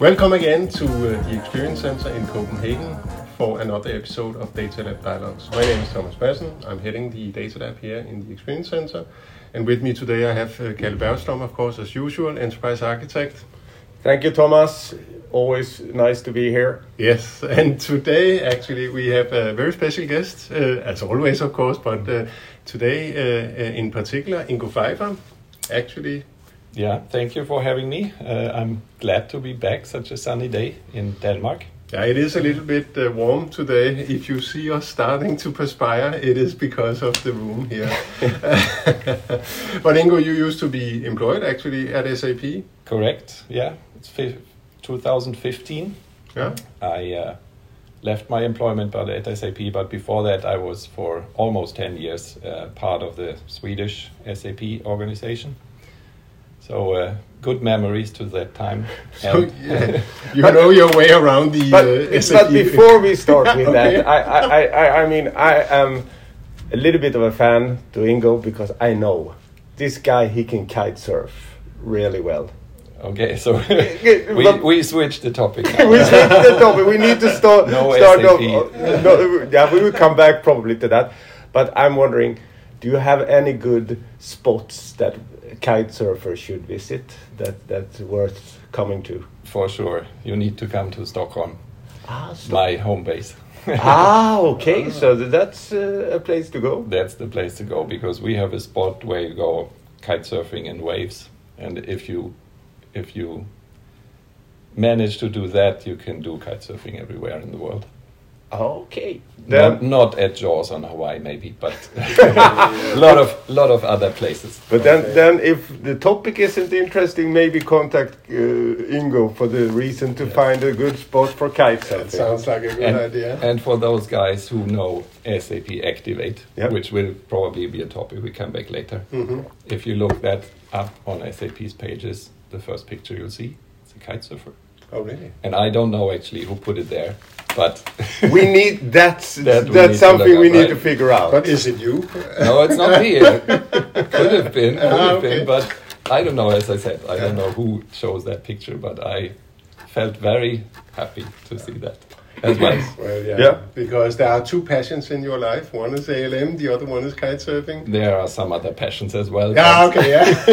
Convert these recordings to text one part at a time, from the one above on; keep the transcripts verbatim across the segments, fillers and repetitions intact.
Welcome again to uh, the Experience Center in Copenhagen for another episode of Data Lab Dialogues. My name is Thomas Madsen. I'm heading the Data Lab here in the Experience Center. And with me today I have uh, Kalle Bergström, of course, as usual, Enterprise Architect. Thank you, Thomas. Always nice to be here. Yes, and today actually we have a very special guest, uh, as always, of course, but uh, today uh, in particular, Ingo Pfeiffer, actually. Yeah, thank you for having me. Uh, I'm glad to be back such a sunny day in Denmark. Yeah, it is a little bit uh, warm today. If you see us starting to perspire, it is because of the room here. But Ingo, you used to be employed actually at S A P? Correct, yeah. It's fi- twenty fifteen. Yeah. I uh, left my employment at S A P, but before that I was for almost ten years uh, part of the Swedish S A P organization. So uh, good memories to that time. So, yeah, you know your way around the but, uh, S A P. But before we start with okay. that, I, I, I, I mean, I am a little bit of a fan to Ingo because I know this guy, he can kite surf really well. Okay, so we, we switched the topic. we switched the topic. We need to start. No start S A P. Off, uh, no, yeah, we will come back probably to that. But I'm wondering, do you have any good spots that kite surfers should visit that that's worth coming to? For sure, you need to come to Stockholm, ah, Sto- my home base. ah, okay, ah. So that's uh, a place to go. That's the place to go because we have a spot where you go kite surfing in waves, and if you if you manage to do that, you can do kite surfing everywhere in the world. Okay. Not, not at Jaws on Hawaii, maybe, but a lot of lot of other places. But then, okay. then if the topic isn't interesting, maybe contact uh, Ingo for the reason to yeah. find a good spot for kite surfing. That sounds like a good and, idea. And for those guys who know S A P Activate, yep. which will probably be a topic we come back later. Mm-hmm. If you look that up on S A P's pages, the first picture you'll see is a kite surfer. Oh, really? And I don't know actually who put it there, but we need that's that we that's need something up, we need right? to figure out. But is it you? No, it's not me. Could have been, could ah, have okay. been, but I don't know. As I said, I yeah. don't know who chose that picture, but I felt very happy to see that as well. well yeah. yeah, because there are two passions in your life. One is A L M, the other one is kite surfing. There are some other passions as well. Yeah, okay, yeah.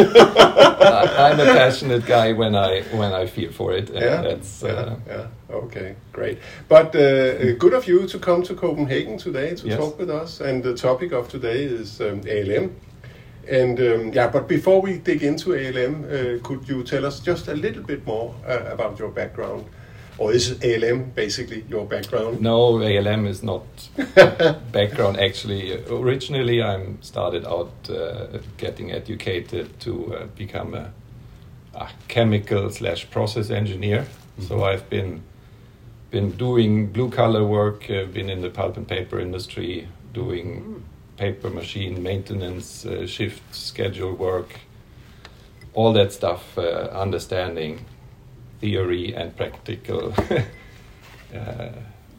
I, I'm a passionate guy when I when I feel for it. And yeah, that's, yeah, uh, yeah. Okay, great. But uh, good of you to come to Copenhagen today to yes. talk with us. And the topic of today is um, A L M. And um, yeah, but before we dig into A L M, uh, could you tell us just a little bit more uh, about your background? Or is A L M basically your background? No, A L M is not background actually. Originally, I started out uh, getting educated to uh, become a, a chemical slash process engineer. Mm-hmm. So I've been been doing blue collar work, uh, been in the pulp and paper industry, doing paper machine maintenance, uh, shift schedule work, all that stuff, uh, understanding theory and practical uh,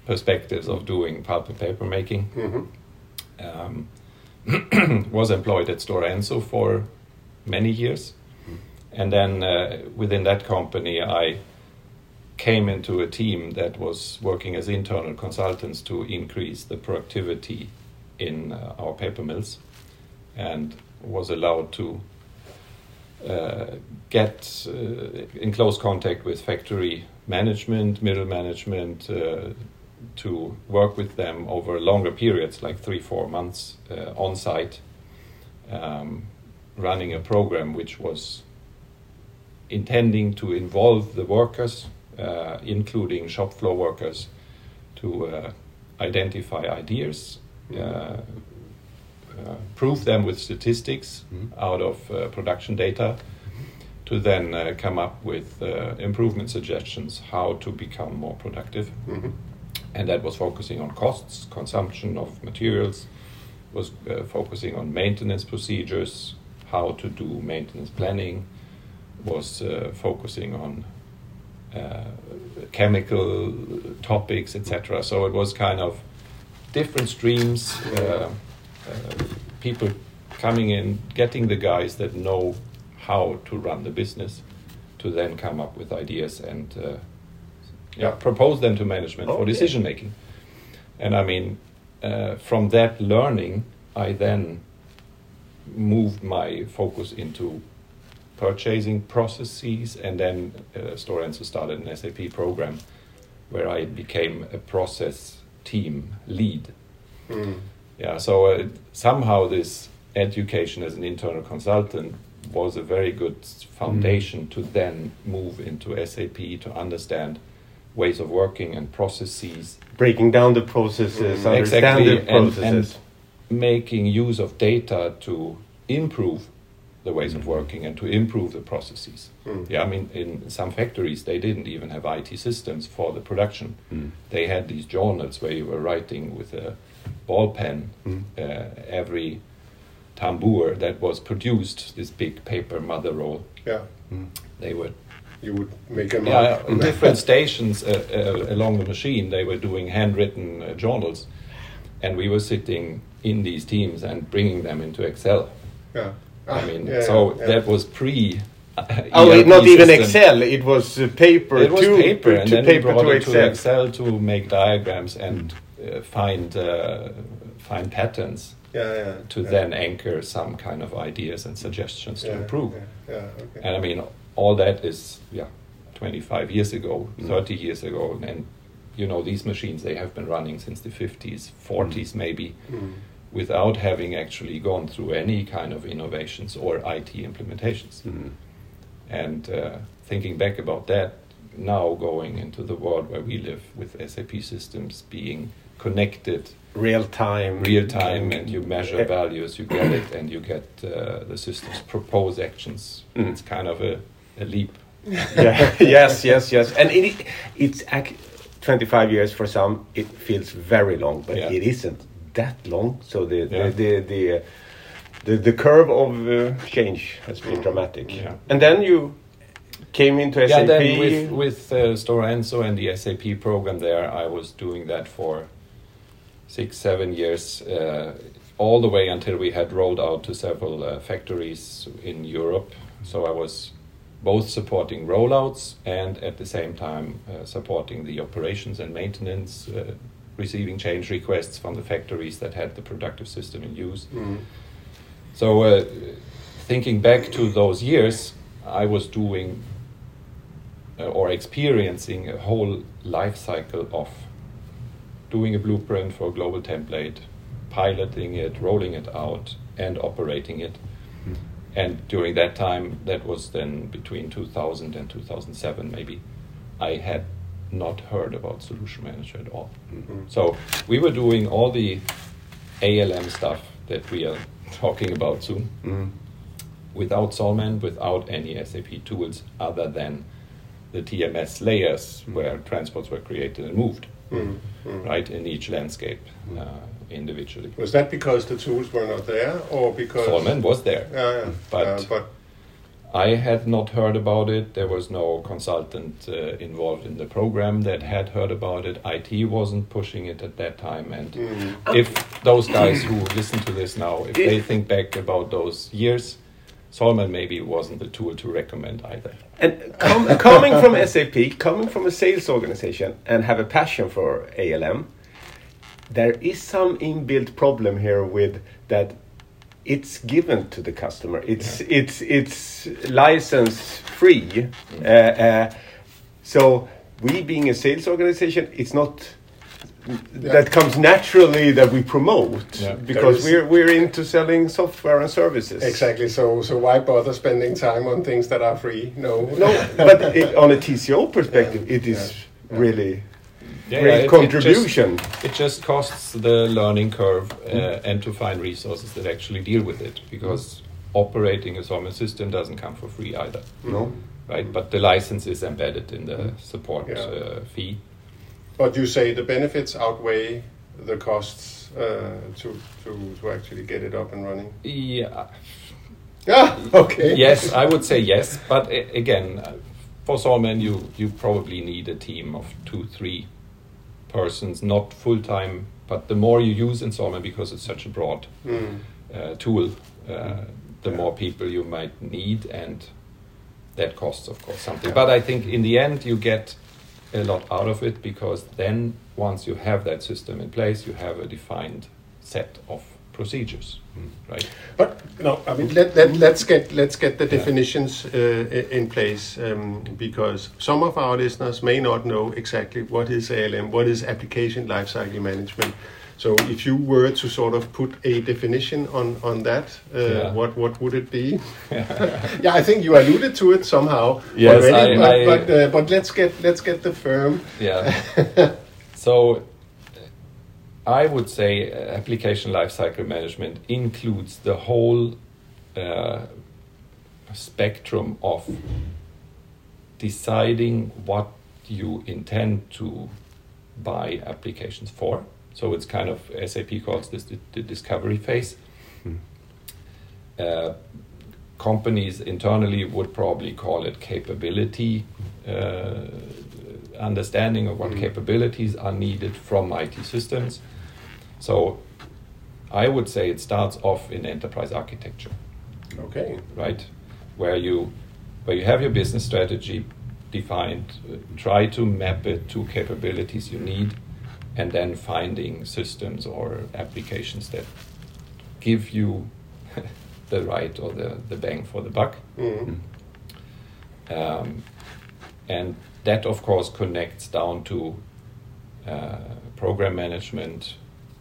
perspectives of doing pulp and paper making. Mm-hmm. Um, was employed at Stora Enso for many years. Mm-hmm. And then uh, within that company, I came into a team that was working as internal consultants to increase the productivity in uh, our paper mills and was allowed to Uh, get uh, in close contact with factory management, middle management, uh, to work with them over longer periods, like three, four months uh, on site, um, running a program which was intending to involve the workers, uh, including shop floor workers, to uh, identify ideas, uh, Uh, prove them with statistics mm-hmm. out of uh, production data mm-hmm. to then uh, come up with uh, improvement suggestions how to become more productive. Mm-hmm. And that was focusing on costs, consumption of materials, was uh, focusing on maintenance procedures, how to do maintenance planning, was uh, focusing on uh, chemical topics, et cetera. So it was kind of different streams. Uh, Uh, people coming in, getting the guys that know how to run the business to then come up with ideas and uh, yeah, propose them to management okay. for decision making. And I mean, uh, from that learning, I then moved my focus into purchasing processes, and then uh, Stora Enso started an S A P program where I became a process team lead. Mm. Yeah, so uh, somehow this education as an internal consultant was a very good foundation mm. to then move into S A P, to understand ways of working and processes. Breaking down the processes, mm. understand exactly. the processes. And, and making use of data to improve the ways mm. of working and to improve the processes. Mm. Yeah, I mean, in some factories, they didn't even have I T systems for the production. Mm. They had these journals where you were writing with a ball pen mm. uh, every tambour that was produced, this big paper mother roll. Yeah. Mm. They were... You would make a yeah, mark. Different stations uh, uh, along the machine, they were doing handwritten uh, journals. And we were sitting in these teams and bringing them into Excel. Yeah. I mean, yeah, so yeah, yeah. that was pre. Oh, E R P not even system. Excel. It was uh, paper. It was to paper, and to then paper we brought to it Excel. to Excel to make diagrams and uh, find uh, find patterns. Yeah, yeah. To yeah. then anchor some kind of ideas and suggestions yeah, to improve. Yeah, yeah, okay. And I mean, all that is yeah, twenty-five years ago, mm. thirty years ago, and you know these machines they have been running since the fifties, forties mm. maybe. Mm. Without having actually gone through any kind of innovations or I T implementations. Mm. And uh, thinking back about that, now going into the world where we live with S A P systems being connected. Real time. Real time, and you measure values, you get it, and you get uh, the systems propose actions. Mm. It's kind of a, a leap. Yeah. yes, yes, yes. And it, it's ac- twenty-five years for some, it feels very long, but yeah. it isn't. That long, so the yeah. the, the the the the curve of uh, change has been dramatic. Yeah. And then you came into yeah, S A P. Yeah, then with with uh, Stora Enso and the S A P program there, I was doing that for six, seven years, uh, all the way until we had rolled out to several uh, factories in Europe. So I was both supporting rollouts and at the same time uh, supporting the operations and maintenance. Uh, receiving change requests from the factories that had the productive system in use. Mm. So uh, thinking back to those years, I was doing uh, or experiencing a whole life cycle of doing a blueprint for a global template, piloting it, rolling it out, and operating it. Mm. And during that time, that was then between two thousand and two thousand seven maybe, I had not heard about Solution Manager at all. Mm-hmm. So we were doing all the A L M stuff that we are talking about soon mm. without SolMan, without any S A P tools other than the T M S layers mm. where transports were created and moved, mm. Mm. right, in each landscape mm. uh, individually. Was that because the tools were not there or because... SolMan was there, yeah, yeah. but... Uh, but I had not heard about it. There was no consultant uh, involved in the program that had heard about it. I T wasn't pushing it at that time. And mm. if those guys who listen to this now, if they think back about those years, SolMan maybe wasn't the tool to recommend either. And com- coming from S A P, coming from a sales organization and have a passion for A L M, there is some inbuilt problem here with that. It's given to the customer. It's yeah. it's it's license free. Uh, uh, so we being a sales organization, it's not yeah. that comes naturally that we promote yeah. because we're we're into selling software and services. Exactly. So so why bother spending time on things that are free? No. No. But it, on a T C O perspective, yeah. it is yeah. really. Yeah, great yeah, contribution. It just, it just costs the learning curve uh, mm. and to find resources that actually deal with it, because operating a SolMan system doesn't come for free either. No, right? But the license is embedded in the support yeah. uh, fee. But you say the benefits outweigh the costs uh, to to to actually get it up and running. Yeah. Yeah. Okay. Yes, I would say yes, but uh, again, uh, for SolMan, you you probably need a team of two, three. Persons, not full-time, but the more you use in SolMan, because it's such a broad mm. uh, tool, uh, the yeah. more people you might need, and that costs, of course, something. Yeah. But I think in the end, you get a lot out of it, because then once you have that system in place, you have a defined set of procedures, right? But no, I mean let, let let's get let's get the definitions uh, in place, um, because some of our listeners may not know exactly what is A L M, what is application lifecycle management. So if you were to sort of put a definition on on that, uh, yeah. what what would it be? Yeah, I think you alluded to it somehow yes, already, I, but I, but, uh, but let's get let's get the firm. Yeah. So I would say application lifecycle management includes the whole uh, spectrum of deciding what you intend to buy applications for. So it's kind of, S A P calls this the, the discovery phase. Hmm. Uh, companies internally would probably call it capability, uh, understanding of what hmm. capabilities are needed from I T systems. So I would say it starts off in enterprise architecture. Okay. Right? Where you, where you have your business strategy defined, uh, try to map it to capabilities you need, and then finding systems or applications that give you the right or the, the bang for the buck. Mm. Um, and that, of course, connects down to uh, program management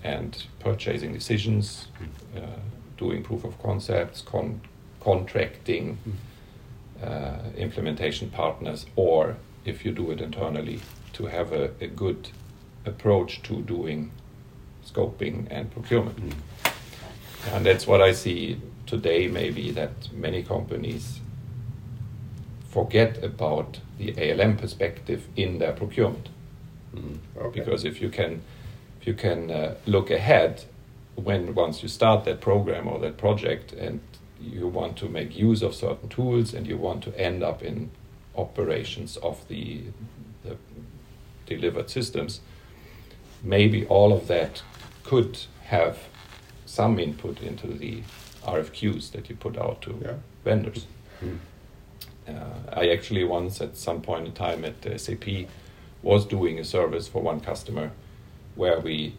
and purchasing decisions, uh, doing proof of concepts, con- contracting, uh, implementation partners, or if you do it internally, to have a, a good approach to doing scoping and procurement. Mm. And that's what I see today, maybe, that many companies forget about the A L M perspective in their procurement. Mm. Okay. Because if you can if you can uh, look ahead when once you start that program or that project, and you want to make use of certain tools, and you want to end up in operations of the, the delivered systems, maybe all of that could have some input into the R F Qs that you put out to yeah. vendors. Mm. Uh, I actually once, at some point in time at S A P, was doing a service for one customer where we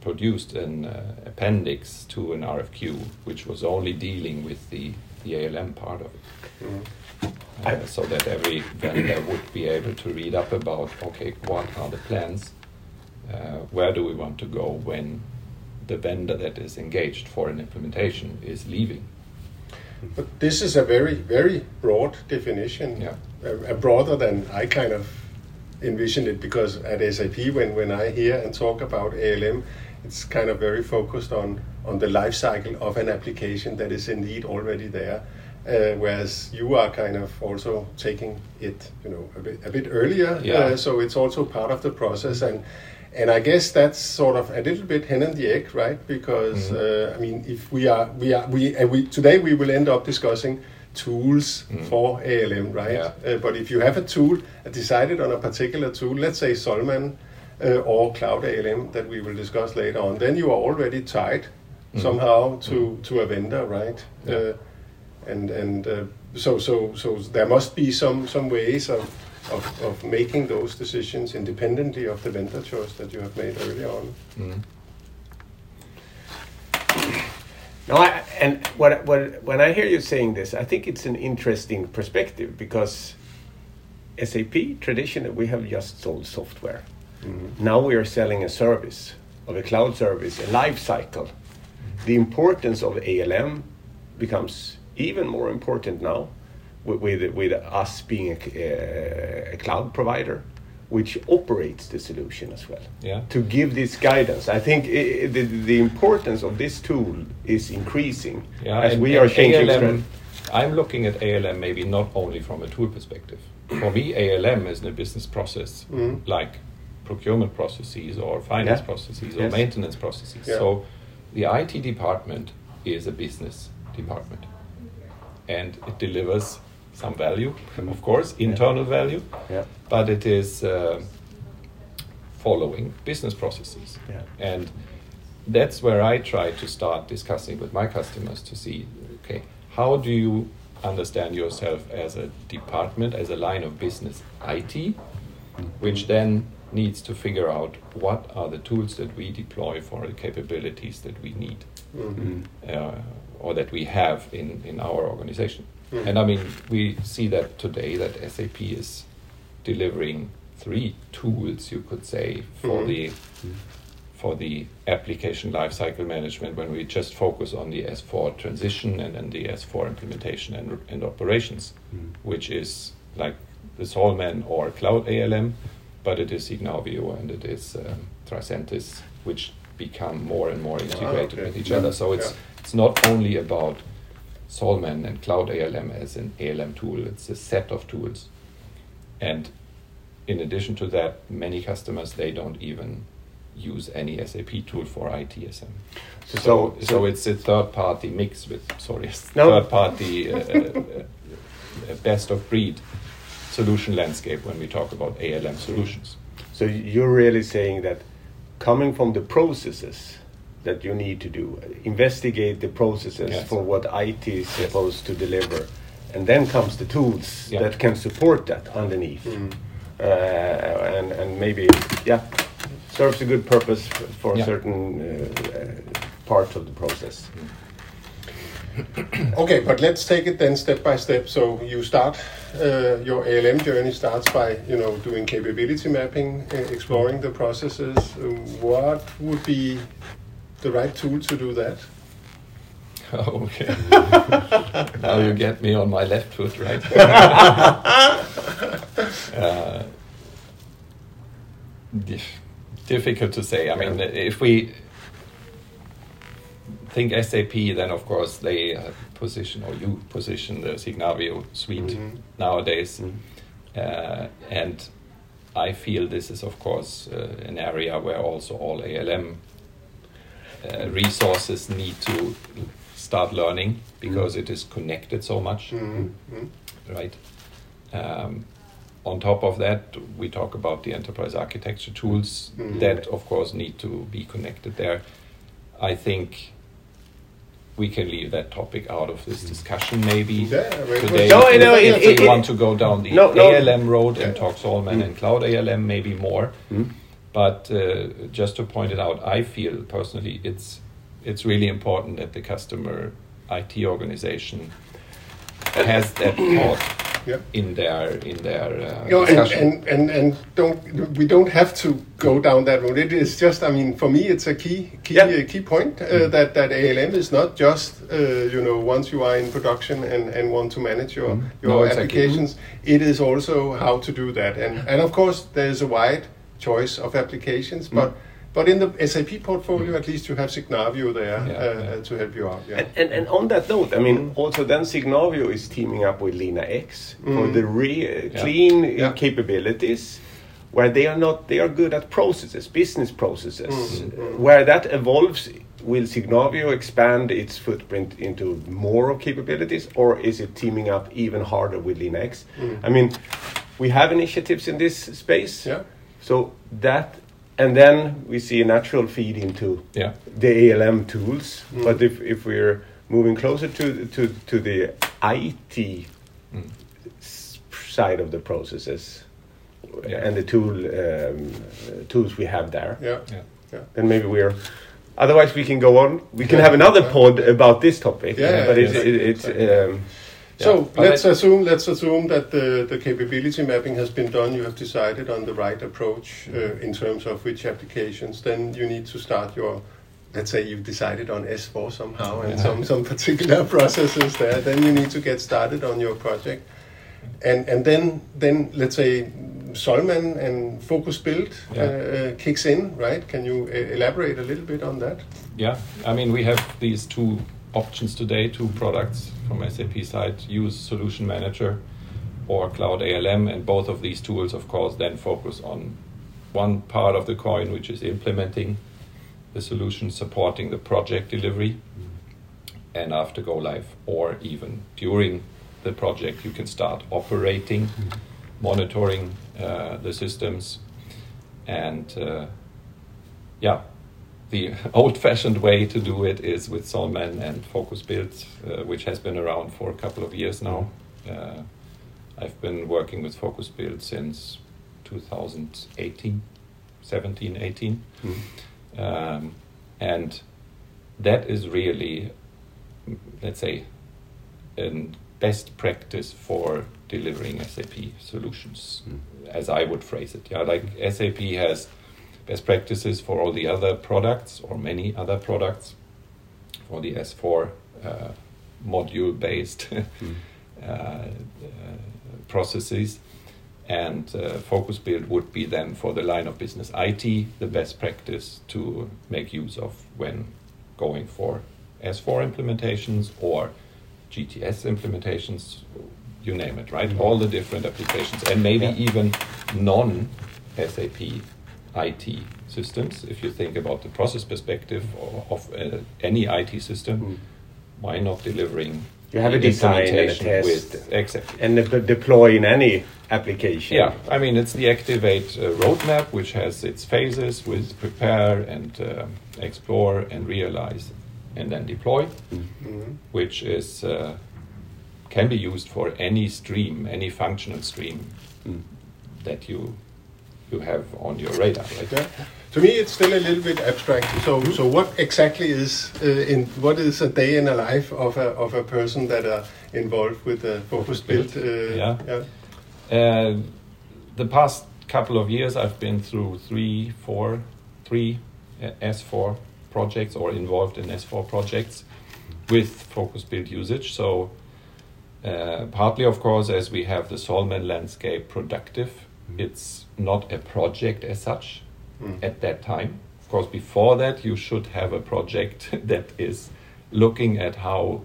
produced an uh, appendix to an R F Q, which was only dealing with the, the A L M part of it. Mm. Uh, so that every vendor would be able to read up about, okay, what are the plans? Uh, where do we want to go when the vendor that is engaged for an implementation is leaving? But this is a very, very broad definition, yeah. uh, broader than I kind of envisioned it, because at S A P, when, when I hear and talk about A L M, it's kind of very focused on, on the life cycle of an application that is indeed already there. Uh, whereas you are kind of also taking it, you know, a bit a bit earlier, yeah. uh, so it's also part of the process, and and I guess that's sort of a little bit hen and the egg, right? Because mm-hmm. uh, I mean, if we are we are we and we today we will end up discussing tools mm-hmm. for A L M, right? Yeah. Uh, but if you have a tool, uh, decided on a particular tool, let's say SolMan uh, or Cloud A L M that we will discuss later on, then you are already tied mm-hmm. somehow to mm-hmm. to a vendor, right? Yeah. Uh, And and uh, so so so there must be some some ways of, of of making those decisions independently of the vendor choice that you have made earlier on. Mm-hmm. No, I, and what what when I hear you saying this, I think it's an interesting perspective, because S A P traditionally we have just sold software. Mm-hmm. Now we are selling a service, of a cloud service, a life cycle. The importance of A L M becomes even more important now, with with, with us being a, a cloud provider, which operates the solution as well. Yeah. To give this guidance, I think it, the the importance of this tool is increasing yeah, as we are changing. A L M, I'm looking at A L M maybe not only from a tool perspective. For me, A L M is a business process, mm-hmm. like procurement processes or finance yeah. processes yes. or maintenance processes. Yeah. So the I T department is a business department. And it delivers some value, of course, internal yeah. value, yeah. but it is uh, following business processes. Yeah. And that's where I try to start discussing with my customers to see, okay, how do you understand yourself as a department, as a line of business I T, which then needs to figure out what are the tools that we deploy for the capabilities that we need mm-hmm. uh, or that we have in, in our organization. Mm-hmm. And I mean, we see that today that S A P is delivering three tools, you could say, for mm-hmm. the mm-hmm. for the application lifecycle management when we just focus on the S four transition and then the S four implementation and, and operations, mm-hmm. which is like the SolMan or Cloud A L M, but it is Signavio and it is um, Tricentis, which become more and more integrated ah, okay. with each yeah. other. So it's yeah. it's not only about SolMan and Cloud A L M as an A L M tool, it's a set of tools. And in addition to that, many customers, they don't even use any S A P tool for I T S M. So, so, so it's a third-party mix with, sorry, no. third-party uh, uh, best-of-breed solution landscape when we talk about A L M solutions. So you're really saying that coming from the processes that you need to do, investigate the processes yes. for what I T is yes. supposed to deliver, and then comes the tools yeah. that can support that underneath. Mm. Uh, and, and maybe, yeah, serves a good purpose f- for yeah. certain uh, parts of the process. Okay, but let's take it then step by step. So you start, uh, your A L M journey starts by, you know, doing capability mapping, uh, exploring the processes. What would be the right tool to do that? Okay. Now you get me on my left foot, right? uh, dif- difficult to say. I mean, yeah. if we think S A P, then of course they uh, position, or you position, the Signavio suite mm-hmm. nowadays. Mm-hmm. Uh, and I feel this is, of course, uh, an area where also all A L M uh, resources need to start learning, because mm-hmm. it is connected so much, mm-hmm. right? Um, on top of that, we talk about the enterprise architecture tools mm-hmm. that, of course, need to be connected there. I think we can leave that topic out of this discussion maybe yeah, today. No, if, no, if, it, if we it, want to go down the no, A L M no. road yeah. and talk SolMan mm-hmm. and Cloud A L M maybe more. Mm-hmm. But uh, just to point it out, I feel personally it's it's really important that the customer I T organization has that thought yep. in their in their uh, you know, discussion. And, and, and, and don't we don't have to go down that road. It is just, I mean, for me, it's a key key yep. uh, key point uh, mm. that that A L M is not just uh, you know, once you are in production and, and want to manage your mm. your no, applications. Exactly. It is also how to do that, and and of course there is a wide choice of applications, mm. but. But in the S A P portfolio, at least you have Signavio there yeah, uh, yeah. to help you out. Yeah. And, and and on that note, I mean, mm. also then Signavio is teaming up with Lina X mm. for the re- yeah. clean yeah. capabilities, where they are not they are good at processes, business processes, mm-hmm. where that evolves. Will Signavio expand its footprint into more capabilities, or is it teaming up even harder with Lina X? Mm. I mean, we have initiatives in this space, yeah. so that. And then we see a natural feed into yeah. the A L M tools. Mm. But if, if we're moving closer to to, to the I T mm. side of the processes yeah. and the tool um, tools we have there, yeah. Yeah. Yeah. then maybe we're. Otherwise, we can go on. We can yeah. have another pod about this topic. Yeah, yeah, but yeah, it's yeah. it's. It, it, um, So yeah. let's assume let's assume that the, the capability mapping has been done. You have decided on the right approach uh, in terms of which applications. Then you need to start your, let's say you've decided on S four somehow and yeah. some, some particular processes there. Then you need to get started on your project. And and then, then let's say SolMan and Focused Build yeah. uh, kicks in, right? Can you uh, elaborate a little bit on that? Yeah, I mean, we have these two options today, two products from S A P side, use Solution Manager or Cloud A L M, and both of these tools, of course, then focus on one part of the coin, which is implementing the solution, supporting the project delivery, and after go live, or even during the project, you can start operating, monitoring uh, the systems, and uh, yeah. The old-fashioned way to do it is with SolMan and Focused Build, uh, which has been around for a couple of years now. Uh, I've been working with Focused Build since two thousand eighteen, seventeen, eighteen. Mm-hmm. Um, and that is really, let's say, a best practice for delivering S A P solutions, mm. as I would phrase it. Yeah, like S A P has best practices for all the other products, or many other products, for the S four uh, module-based mm. uh, uh, processes, and uh, Focus Build would be then for the line of business I T, the best practice to make use of when going for S four implementations or G T S implementations, you name it, right? Mm-hmm. All the different applications, and maybe yeah. even non-S A P I T systems. If you think about the process perspective of uh, any I T system, mm. why not delivering you have a design and a test with, exactly. and de- deploy in any application? Yeah, I mean, it's the Activate uh, roadmap, which has its phases with prepare and uh, explore and realize and then deploy, mm-hmm. which is uh, can be used for any stream, any functional stream mm. that you you have on your radar. Right? Yeah. To me, it's still a little bit abstract. So, mm-hmm. so what exactly is uh, in what is a day in a life of a of a person that are involved with the Focused Build? Uh, yeah. yeah. Uh, the past couple of years, I've been through three, four, three uh, S four projects, or involved in S four projects with Focus Build usage. So uh, partly, of course, as we have the SolMan landscape productive, mm. it's not a project as such mm. at that time. Of course, before that, you should have a project that is looking at how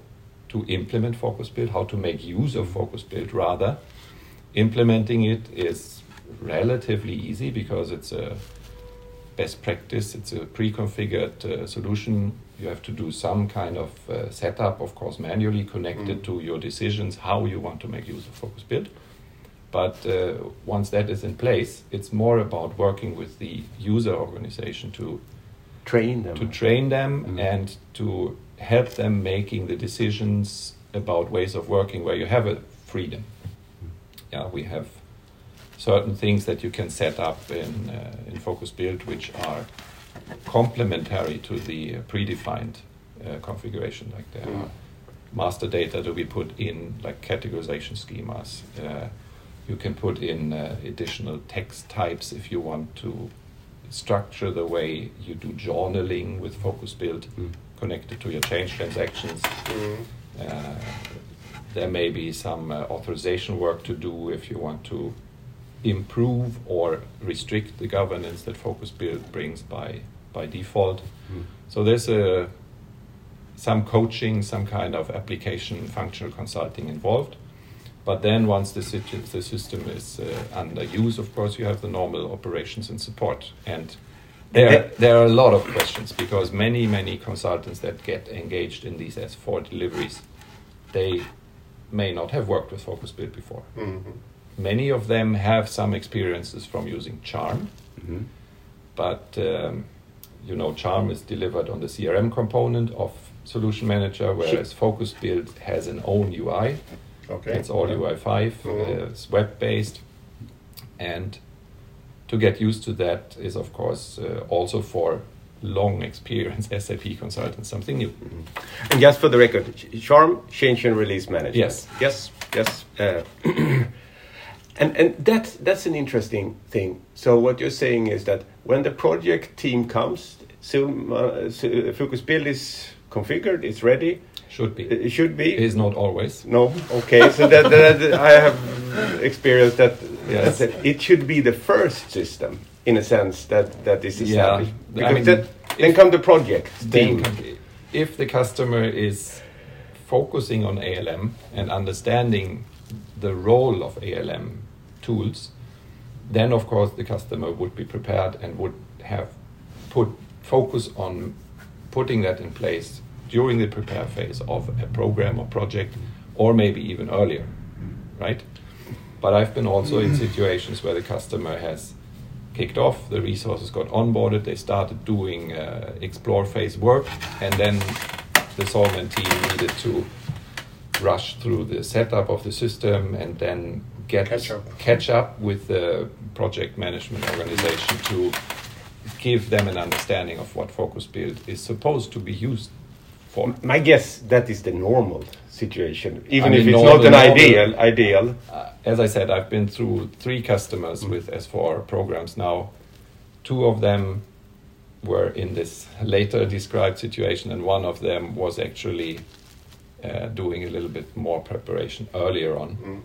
to implement Focus Build, how to make use of Focus Build rather. Implementing it is relatively easy because it's a best practice, it's a pre-configured uh, solution. You have to do some kind of uh, setup, of course, manually connected mm. to your decisions, how you want to make use of Focus Build. But uh, once that is in place, it's more about working with the user organization to train them, to train them mm. and to help them making the decisions about ways of working where you have a freedom. Mm. Yeah, we have certain things that you can set up in uh, in Focus Build, which are complementary to the predefined uh, configuration, like the mm. master data that we put in, like categorization schemas. Uh, you can put in uh, additional text types if you want to structure the way you do journaling with Focus Build, mm. connected to your change transactions. Mm. Uh, there may be some uh, authorization work to do if you want to improve or restrict the governance that Focus Build brings by by default. Mm. So there's a some coaching, some kind of application, functional consulting involved. But then once the, situ- the system is uh, under use, of course, you have the normal operations and support. And there there are a lot of questions because many, many consultants that get engaged in these S four deliveries, they may not have worked with Focus Build before. Mm-hmm. Many of them have some experiences from using CHARM, mm-hmm. but um, you know, CHARM is delivered on the C R M component of Solution Manager, whereas Focus Build has an own U I. Okay. It's all yeah. U I five, mm-hmm. uh, it's web-based, and to get used to that is, of course, uh, also for long experience S A P consultants, something new. Mm-hmm. And just for the record, CHARM, Change and Release Management. Yes, yes, yes. Uh, And and that's, that's an interesting thing. So what you're saying is that when the project team comes, so, uh, so Focus Build is configured, it's ready. Should be. It should be. It is not always. No. Okay. So that, that, that I have experienced that, yes. that it should be the first system in a sense that, that is established. Yeah. Because I mean, that, then come the project team. Come, if the customer is focusing on A L M and understanding the role of A L M tools, then of course the customer would be prepared and would have put focus on putting that in place during the prepare phase of a program or project, or maybe even earlier, right? But I've been also in situations where the customer has kicked off, the resources got onboarded, they started doing uh, explore phase work, and then the SolMan team needed to rush through the setup of the system and then get catch up, catch up with the project management organization to give them an understanding of what Focused Build is supposed to be used for. My guess that is the normal situation, even I mean, if it's normal, not an normal, ideal. Ideal. Uh, as I said, I've been through three customers mm. with S four programs now. Two of them were in this later described situation, and one of them was actually uh, doing a little bit more preparation earlier on. Mm.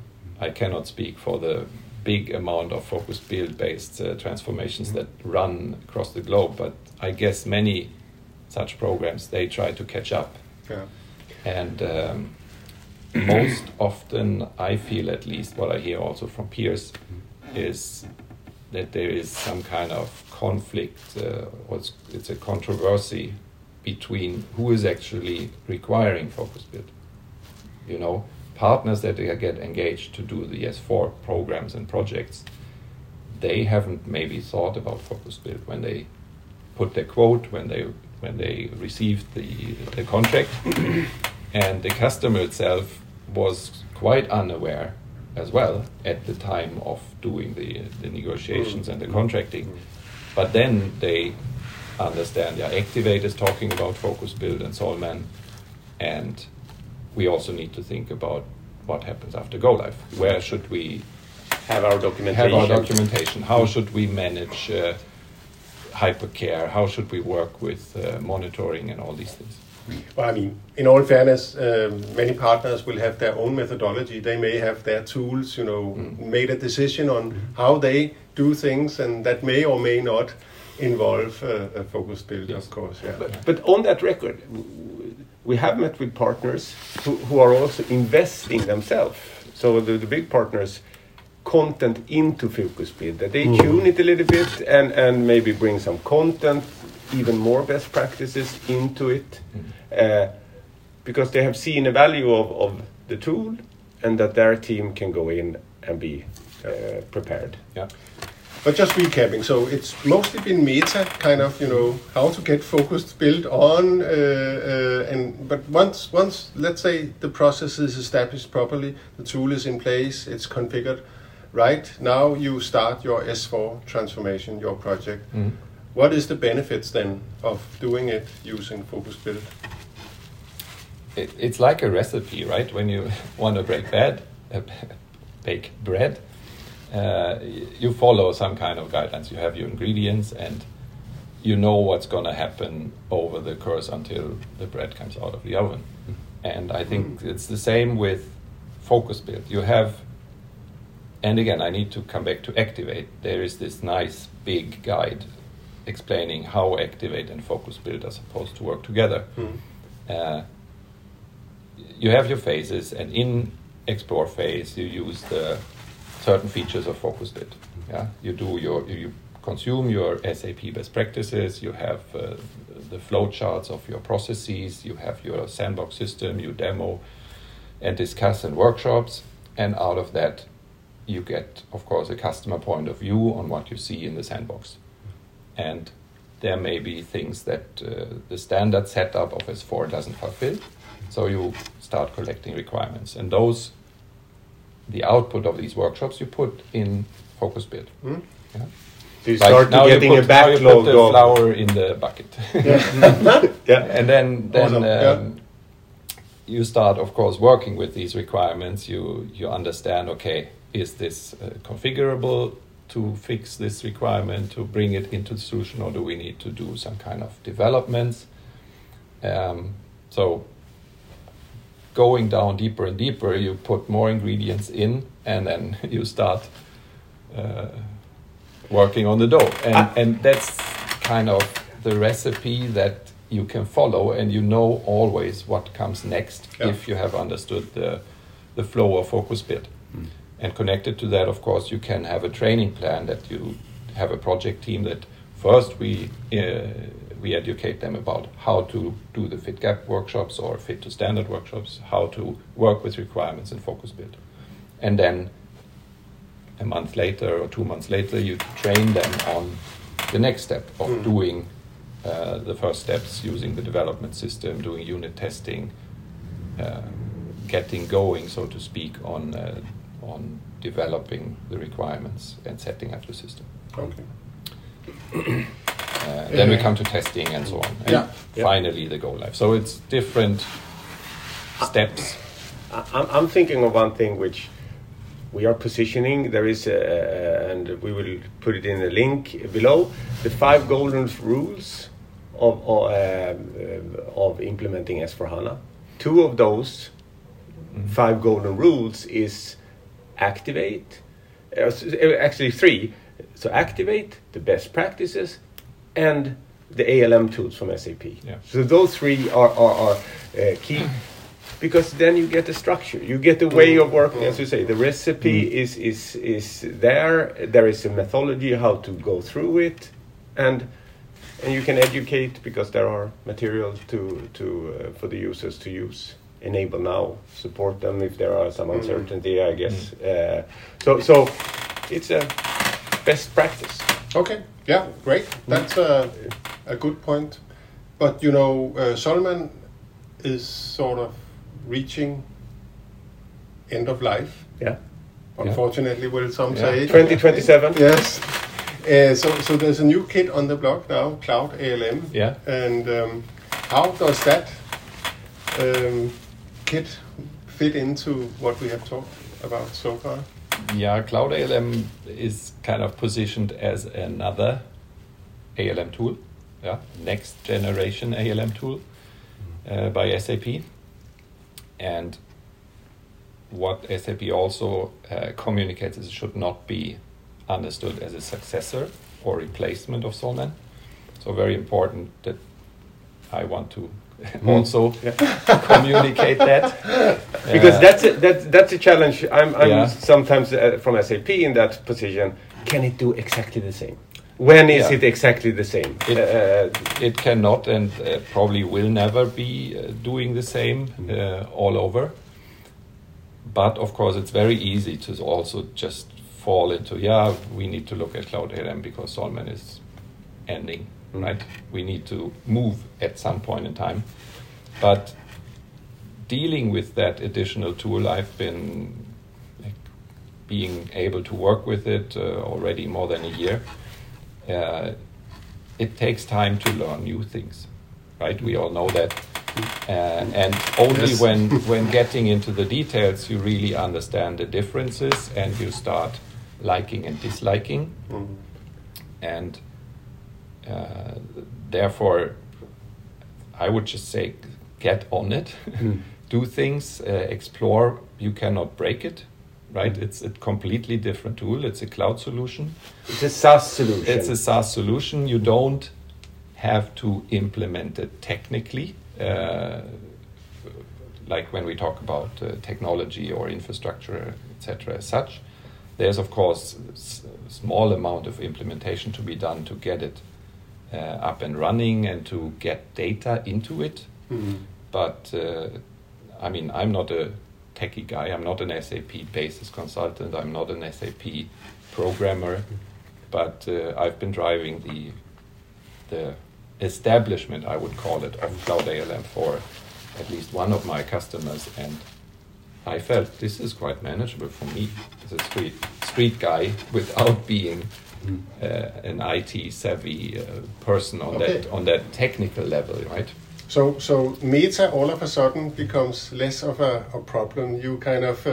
I cannot speak for the big amount of Focused Build-based uh, transformations mm-hmm. that run across the globe, but I guess many such programs, they try to catch up. Yeah. And um, most often, I feel at least, what I hear also from peers, is that there is some kind of conflict, uh, or it's, it's a controversy between who is actually requiring Focused Build, you know? Partners that get engaged to do the S four programs and projects, they haven't maybe thought about Focused Build when they put their quote, when they when they received the the contract, and the customer itself was quite unaware as well at the time of doing the the negotiations mm-hmm. and the contracting. Mm-hmm. But then they understand. Yeah, Activate is talking about Focused Build and SolMan, and we also need to think about what happens after go live. Where should we have our documentation? Have our documentation. How should we manage uh, hypercare? How should we work with uh, monitoring and all these things? Well, I mean, in all fairness, uh, many partners will have their own methodology. They may have their tools, you know, mm. made a decision on how they do things, and that may or may not involve uh, a Focused Build, yes. of course. Yeah. But, but on that record, we have met with partners who, who are also investing themselves. So the, the big partners content into Focused Build, that they mm. tune it a little bit and, and maybe bring some content, even more best practices into it, mm. uh, because they have seen a value of, of the tool and that their team can go in and be uh, prepared. Yeah. But just recapping, so it's mostly been meta, kind of, you know, how to get Focused Build on, uh, uh, and but once, once let's say, the process is established properly, the tool is in place, it's configured, right? Now you start your S four transformation, your project. Mm-hmm. What is the benefits then of doing it using Focused Build? It, it's like a recipe, right? When you want to break bread, uh, bake bread. Uh, you follow some kind of guidelines. You have your ingredients and you know what's going to happen over the course until the bread comes out of the oven. Mm. And I think mm. it's the same with Focused Build. You have, and again, I need to come back to Activate. There is this nice big guide explaining how Activate and Focused Build are supposed to work together. Mm. Uh, you have your phases, and in Explore phase, you use the certain features of Focused Build. Yeah, you do your you consume your S A P best practices. You have uh, the flow charts of your processes. You have your sandbox system. You demo and discuss in workshops, and out of that, you get, of course, a customer point of view on what you see in the sandbox. And there may be things that uh, the standard setup of S four doesn't fulfill, so you start collecting requirements, and those. The output of these workshops you put in Focused Build. Mm. Yeah. So you like start now getting you put, a backlog. Now you put the of flour in the bucket. Yeah. yeah. And then, then awesome. um, yeah. you start, of course, working with these requirements. You you understand, okay, is this uh, configurable to fix this requirement, to bring it into the solution, or do we need to do some kind of developments? Um, so... Going down deeper and deeper, you put more ingredients in, and then you start uh, working on the dough. And, ah. and that's kind of the recipe that you can follow, and you know always what comes next yeah. if you have understood the, the flow of Focused Build. Mm. And connected to that, of course, you can have a training plan that you have a project team that first we... Uh, We educate them about how to do the fit gap workshops or fit to standard workshops, how to work with requirements in Focused Build. And then a month later or two months later, you train them on the next step of mm. doing uh, the first steps, using the development system, doing unit testing, uh, getting going, so to speak, on uh, on developing the requirements and setting up the system. Okay. Uh, then we come to testing and so on, and yeah. finally the go live. So it's different steps. I, I'm thinking of one thing which we are positioning. There is, a, and we will put it in the link below, the five golden rules of of, uh, of implementing S four HANA. Two of those mm-hmm. five golden rules is Activate. Uh, actually, three. So Activate, the best practices, and the A L M tools from S A P. Yeah. So those three are, are, are uh, key, because then you get the structure, you get the way of working, as you say, the recipe mm. is, is, is there, there is a methodology how to go through it, and and you can educate, because there are materials to, to, uh, for the users to use. Enable now, support them if there are some uncertainty, mm. I guess. Mm. Uh, so so it's a best practice. Okay. Yeah, great. That's a, a good point. But, you know, uh, SolMan is sort of reaching end of life. Yeah. Unfortunately, yeah. will some yeah. say. twenty twenty-seven. Yes. Uh, so, so there's a new kid on the block now, Cloud A L M. Yeah. And um, how does that um, kid fit into what we have talked about so far? Yeah, Cloud A L M is kind of positioned as another A L M tool, yeah, next generation A L M tool uh, by S A P. And what S A P also uh, communicates is it should not be understood as a successor or replacement of SolMan. So very important that I want to also yeah. communicate that, because uh, that's a, that's that's a challenge. I'm I'm yeah. sometimes uh, from S A P in that position. Can it do exactly the same? When is yeah. it exactly the same? It, uh, it cannot, and uh, probably will never be uh, doing the same uh, all over. But of course, it's very easy to also just fall into yeah. we need to look at Cloud A L M because SolMan is ending. Right, we need to move at some point in time, but dealing with that additional tool, I've been like, being able to work with it uh, already more than a year. Uh, it takes time to learn new things, right? We all know that, uh, and only yes. when when getting into the details, you really understand the differences and you start liking and disliking, mm-hmm. and. Uh, therefore, I would just say, get on it, mm. do things, uh, explore. You cannot break it, right? Mm. It's a completely different tool. It's a cloud solution. It's a SaaS solution. It's a SaaS solution. You don't have to implement it technically, uh, like when we talk about uh, technology or infrastructure, et cetera as such. There's, of course, a small amount of implementation to be done to get it Uh, up and running and to get data into it. Mm-hmm. But uh, I mean, I'm not a techie guy, I'm not an S A P basis consultant, I'm not an S A P programmer, but uh, I've been driving the the establishment, I would call it, of Cloud A L M for at least one of my customers, and I felt this is quite manageable for me as a street, street guy without being Mm. Uh, an I T savvy uh, person on okay. that on that technical level, right? So, so meta all of a sudden becomes less of a, a problem. You kind of uh,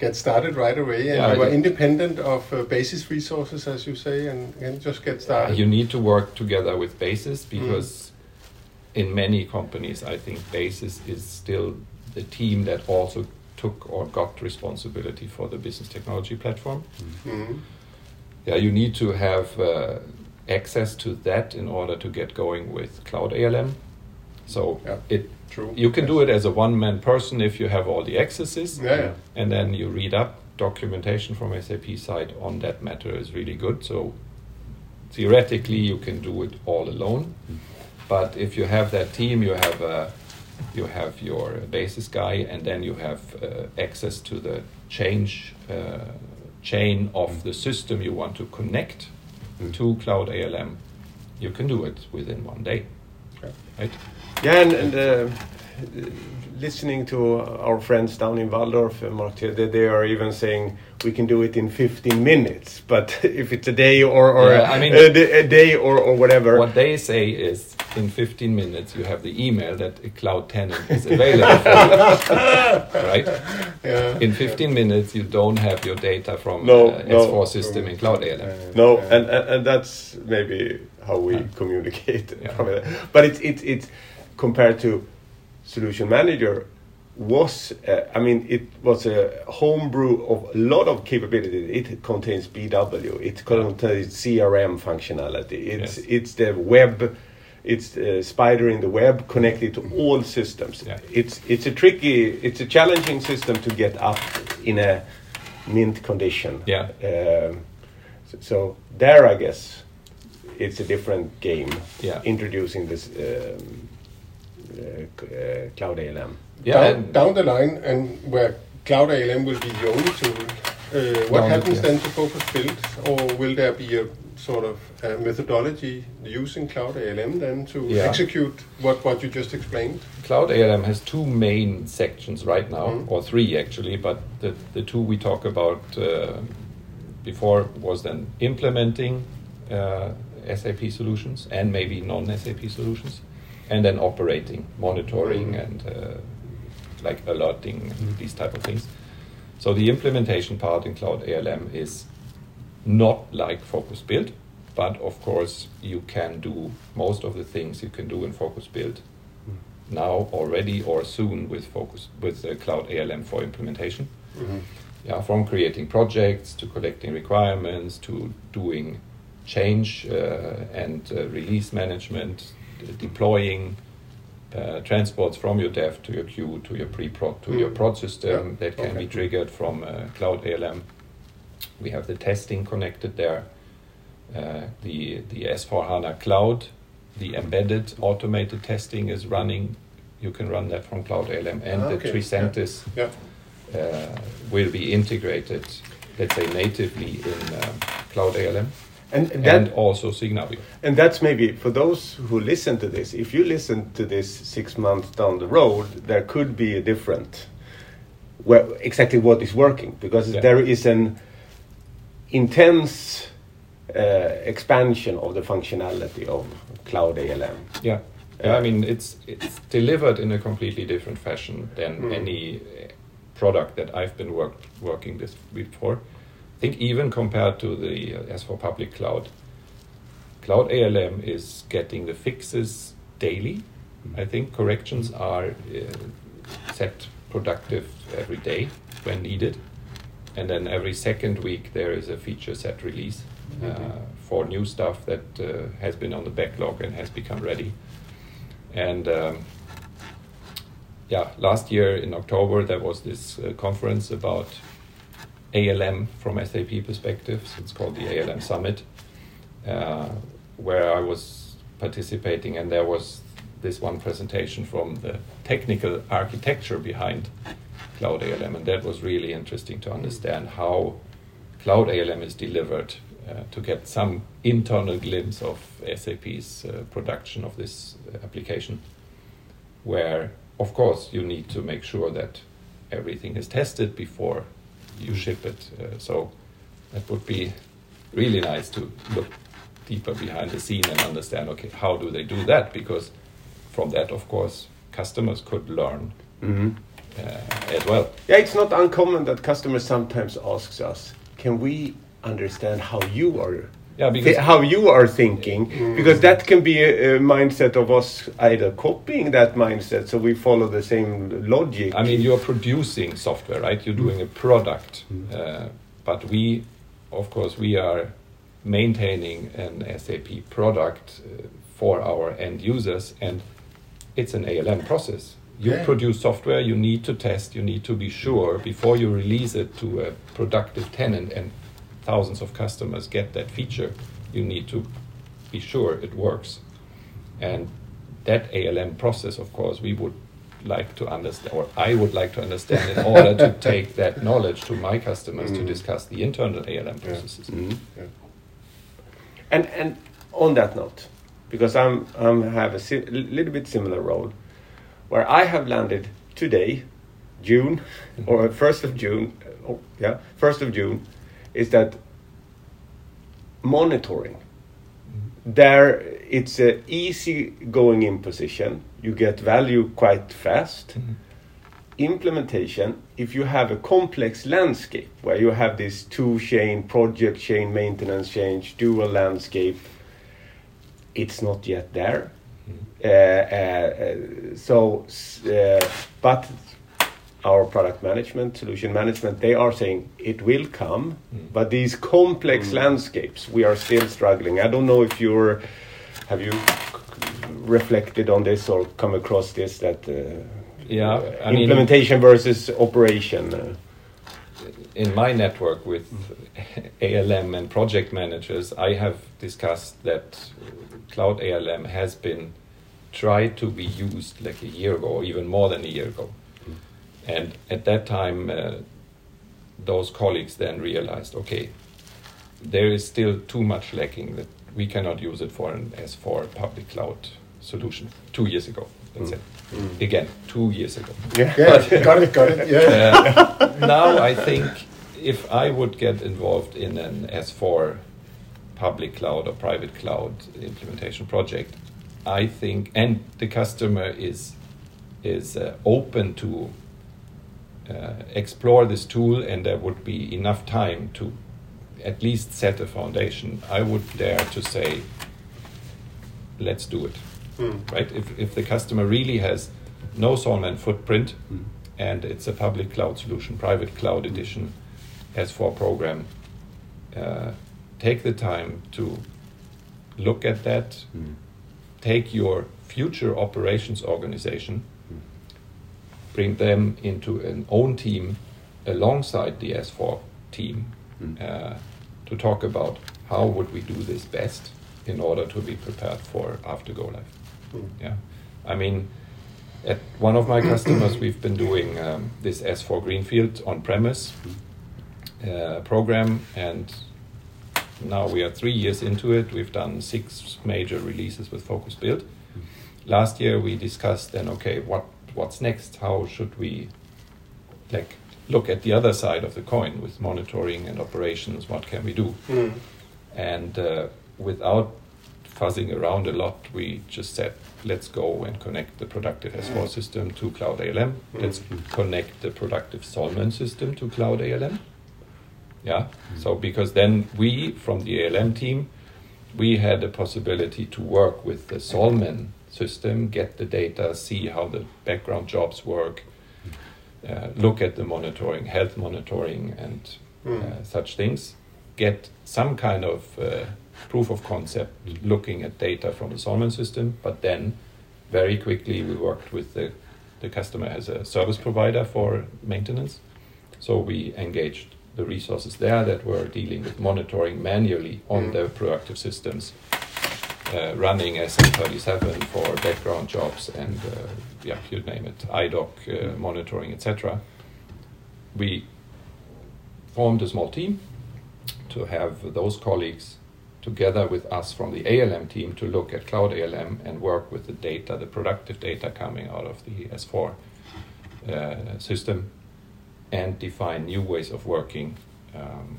get started right away, and yeah, you are independent of uh, basis resources, as you say, and, and just get started. You need to work together with basis, because mm. in many companies, I think basis is still the team that also took or got responsibility for the business technology platform. Mm. Mm. Yeah, you need to have uh, access to that in order to get going with Cloud A L M. So yeah, it true. you can yes. do it as a one-man person if you have all the accesses, yeah, yeah. and then you read up documentation from S A P side on that matter is really good. So theoretically, you can do it all alone, mm. but if you have that team, you have a, you have your basis guy, and then you have uh, access to the change. Uh, chain of mm. the system you want to connect mm. to Cloud A L M, you can do it within one day, yeah. right? Yeah, and, and uh, listening to our friends down in Waldorf and Mark, they, they are even saying we can do it in fifteen minutes. But if it's a day or, or yeah, I mean, a, a day or, or whatever. What they say is in fifteen minutes you have the email that a cloud tenant is available for you. Right? Yeah. In fifteen minutes you don't have your data from no, uh, no, S four system in Cloud A L M. Uh, no, uh, and, and, and that's maybe how we uh, communicate. Yeah. But it's it's it's compared to Solution Manager was, uh, I mean, it was a homebrew of a lot of capabilities. It contains B W, it contains C R M functionality, it's yes. it's the web, it's uh, spider in the web connected to all systems. Yeah. It's it's a tricky, it's a challenging system to get up in a mint condition. Yeah. Uh, so, so there, I guess, it's a different game. Yeah. Introducing this. Um, Uh, uh, Cloud A L M. Yeah, down, down the line, and where Cloud A L M will be the only tool, uh, what happens it, yes. then to Focused Build? Or will there be a sort of a methodology using Cloud A L M then to yeah. execute what, what you just explained? Cloud A L M has two main sections right now, mm-hmm. or three actually, but the, the two we talked about uh, before was then implementing uh, S A P solutions and maybe non-S A P solutions. And then operating, monitoring, and uh, like alerting, mm-hmm. these type of things. So the implementation part in Cloud A L M is not like Focused Build, but of course you can do most of the things you can do in Focused Build mm-hmm. now already or soon with Focus with uh, Cloud A L M for implementation. Mm-hmm. Yeah, from creating projects to collecting requirements to doing change uh, and uh, release management. Deploying uh, transports from your dev to your queue to your pre-prod to mm. your prod system yeah. that can okay. be triggered from uh, Cloud A L M. We have the testing connected there, uh, the the S four HANA Cloud, the embedded automated testing is running. You can run that from Cloud A L M, and ah, okay. the Tricentis yeah. Yeah. Uh, will be integrated, let's say, natively in um, Cloud A L M. And, that, and also Signavio. And that's maybe, for those who listen to this, if you listen to this six months down the road, there could be a different, well, exactly what is working. Because yeah. there is an intense uh, expansion of the functionality of Cloud A L M. Yeah, uh, I mean, it's it's delivered in a completely different fashion than mm. any product that I've been work, working with before. I think even compared to the uh, S four Public Cloud, Cloud A L M is getting the fixes daily. I think corrections are uh, set productive every day when needed. And then every second week there is a feature set release uh, mm-hmm. for new stuff that uh, has been on the backlog and has become ready. And um, yeah, last year in October there was this uh, conference about A L M from S A P perspective, so it's called the A L M Summit, uh, where I was participating, and there was this one presentation from the technical architecture behind Cloud A L M, and that was really interesting to understand how Cloud A L M is delivered uh, to get some internal glimpse of S A P's uh, production of this application, where of course you need to make sure that everything is tested before you ship it. Uh, so that would be really nice to look deeper behind the scene and understand, okay, how do they do that? Because from that, of course, customers could learn mm-hmm. uh, as well. Yeah, it's not uncommon that customers sometimes asks us, can we understand how you are yeah, because th- how you are thinking? Mm-hmm. Because that can be a, a mindset of us either copying that mindset, so we follow the same logic. I mean, you're producing software, right? You're doing a product. Mm-hmm. Uh, but we, of course, we are maintaining an S A P product uh, for our end users, and it's an A L M process. You yeah. produce software, you need to test, you need to be sure before you release it to a productive tenant and thousands of customers get that feature, you need to be sure it works. And that A L M process, of course, we would like to understand, or I would like to understand in order to take that knowledge to my customers mm. to discuss the internal A L M processes. Yeah. Mm. Yeah. And and on that note, because I'm I'm have a si- little bit similar role, where I have landed today, June or first of June, oh, yeah, first of June, is that monitoring. There, it's an easy going in position. You get value quite fast. Mm-hmm. Implementation, if you have a complex landscape where you have this two chain, project chain, maintenance chain, dual landscape, it's not yet there. Mm-hmm. Uh, uh, so, uh, but our product management, solution management, they are saying it will come, mm. but these complex mm. landscapes, we are still struggling. I don't know if you're, have you reflected on this or come across this, that uh, yeah, uh, implementation mean, versus operation? Uh, in my network with A L M and project managers, I have discussed that Cloud A L M has been tried to be used like a year ago, or even more than a year ago. And at that time, uh, those colleagues then realized, okay, there is still too much lacking that we cannot use it for an S four public cloud solution. Two years ago, that's mm. it. Mm. Again, two years ago. Yeah, yeah but, got it, got it. Yeah. Uh, now I think if I would get involved in an S four public cloud or private cloud implementation project, I think, and the customer is is uh, open to Uh, explore this tool, and there would be enough time to at least set a foundation, I would dare to say, let's do it. Mm. Right? If if the customer really has no SolMan footprint mm. and it's a public cloud solution, private cloud edition, S four program, uh, take the time to look at that, mm. take your future operations organization, bring them into an own team alongside the S four team mm. uh, to talk about how would we do this best in order to be prepared for after go live. Mm. Yeah, I mean, at one of my customers, we've been doing um, this S four Greenfield on-premise uh, program, and now we are three years into it. We've done six major releases with Focused Build. Mm. Last year, we discussed then, okay, what what's next? How should we like look at the other side of the coin with monitoring and operations? What can we do? Mm. And uh, without fuzzing around a lot, we just said, let's go and connect the productive S four system to Cloud A L M. Mm. Let's connect the productive SolMan system to Cloud A L M. Yeah. Mm. So because then we, from the A L M team, we had a possibility to work with the SolMan system, get the data, see how the background jobs work, uh, look at the monitoring, health monitoring and mm. uh, such things, get some kind of uh, proof of concept looking at data from the SolMan system, but then very quickly we worked with the, the customer as a service provider for maintenance. So we engaged the resources there that were dealing with monitoring manually on mm. their proactive systems. Uh, running S A thirty-seven for background jobs and uh, yeah, you name it, I D O C uh, monitoring, et cetera. We formed a small team to have those colleagues together with us from the A L M team to look at Cloud A L M and work with the data, the productive data coming out of the S four uh, system, and define new ways of working. Um,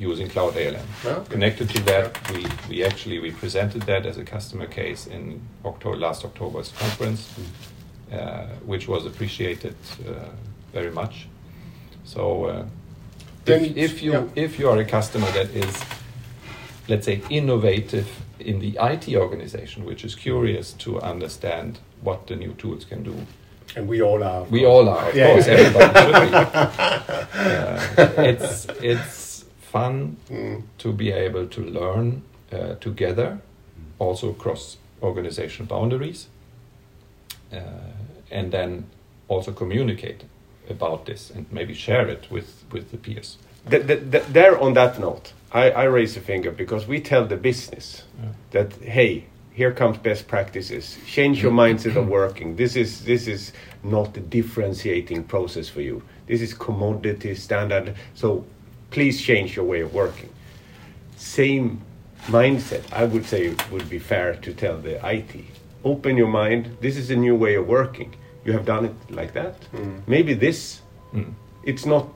using Cloud A L M. Okay. Connected to that, we, we actually we presented that as a customer case in October, last October's conference, mm. uh, which was appreciated uh, very much. So uh, then if, if you yeah. if you are a customer that is, let's say, innovative in the I T organization, which is curious to understand what the new tools can do, and we all are. We all are, of yeah. course, everybody should be. Uh, it's it's fun mm. to be able to learn uh, together, mm. also cross organizational boundaries, uh, and then also communicate about this and maybe share it with, with the peers. The, the, the, there on that note, I, I raise a finger because we tell the business yeah. that, hey, here comes best practices. Change your mindset of working. This is this is not a differentiating process for you. This is commodity standard. So please change your way of working. Same mindset, I would say, would be fair to tell the I T. open your mind. This is a new way of working. You have done it like that. Mm. Maybe this, mm. it's not.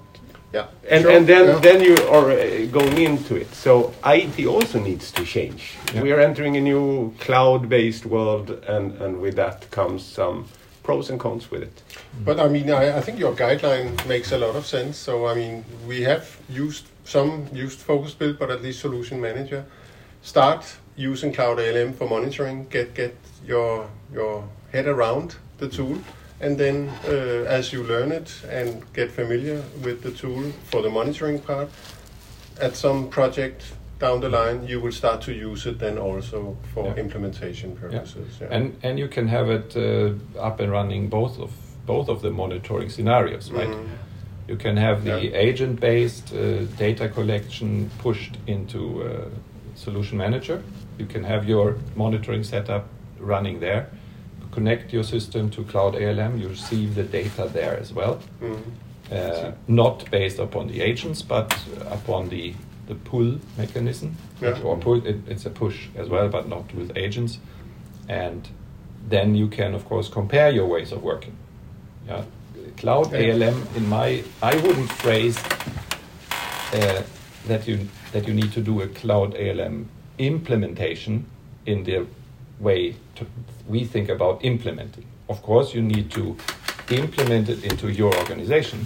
Yeah. And sure. and then yeah. then you are uh, going into it. So I T also needs to change. Yeah. We are entering a new cloud-based world, and and with that comes some pros and cons with it. But I mean, I, I think your guideline makes a lot of sense. So I mean, we have used some used Focused Build, but at least Solution Manager. Start using Cloud A L M for monitoring. Get get your your head around the tool, and then uh, as you learn it and get familiar with the tool for the monitoring part, at some project down the line you will start to use it then also for yeah. implementation purposes. Yeah. Yeah. And and you can have it uh, up and running both of both of the monitoring scenarios, right? Mm-hmm. You can have the yeah. agent-based uh, data collection pushed into uh, Solution Manager. You can have your monitoring setup running there. Connect your system to Cloud A L M, you receive the data there as well. Mm-hmm. Uh, not based upon the agents, but upon the, the pull mechanism. Yeah. Or pull, it, it's a push as well, but not with agents. And then you can, of course, compare your ways of working. Yeah. Cloud yeah. A L M, in my, I wouldn't phrase uh, that you that you need to do a Cloud A L M implementation in the way to, we think about implementing. Of course, you need to implement it into your organization,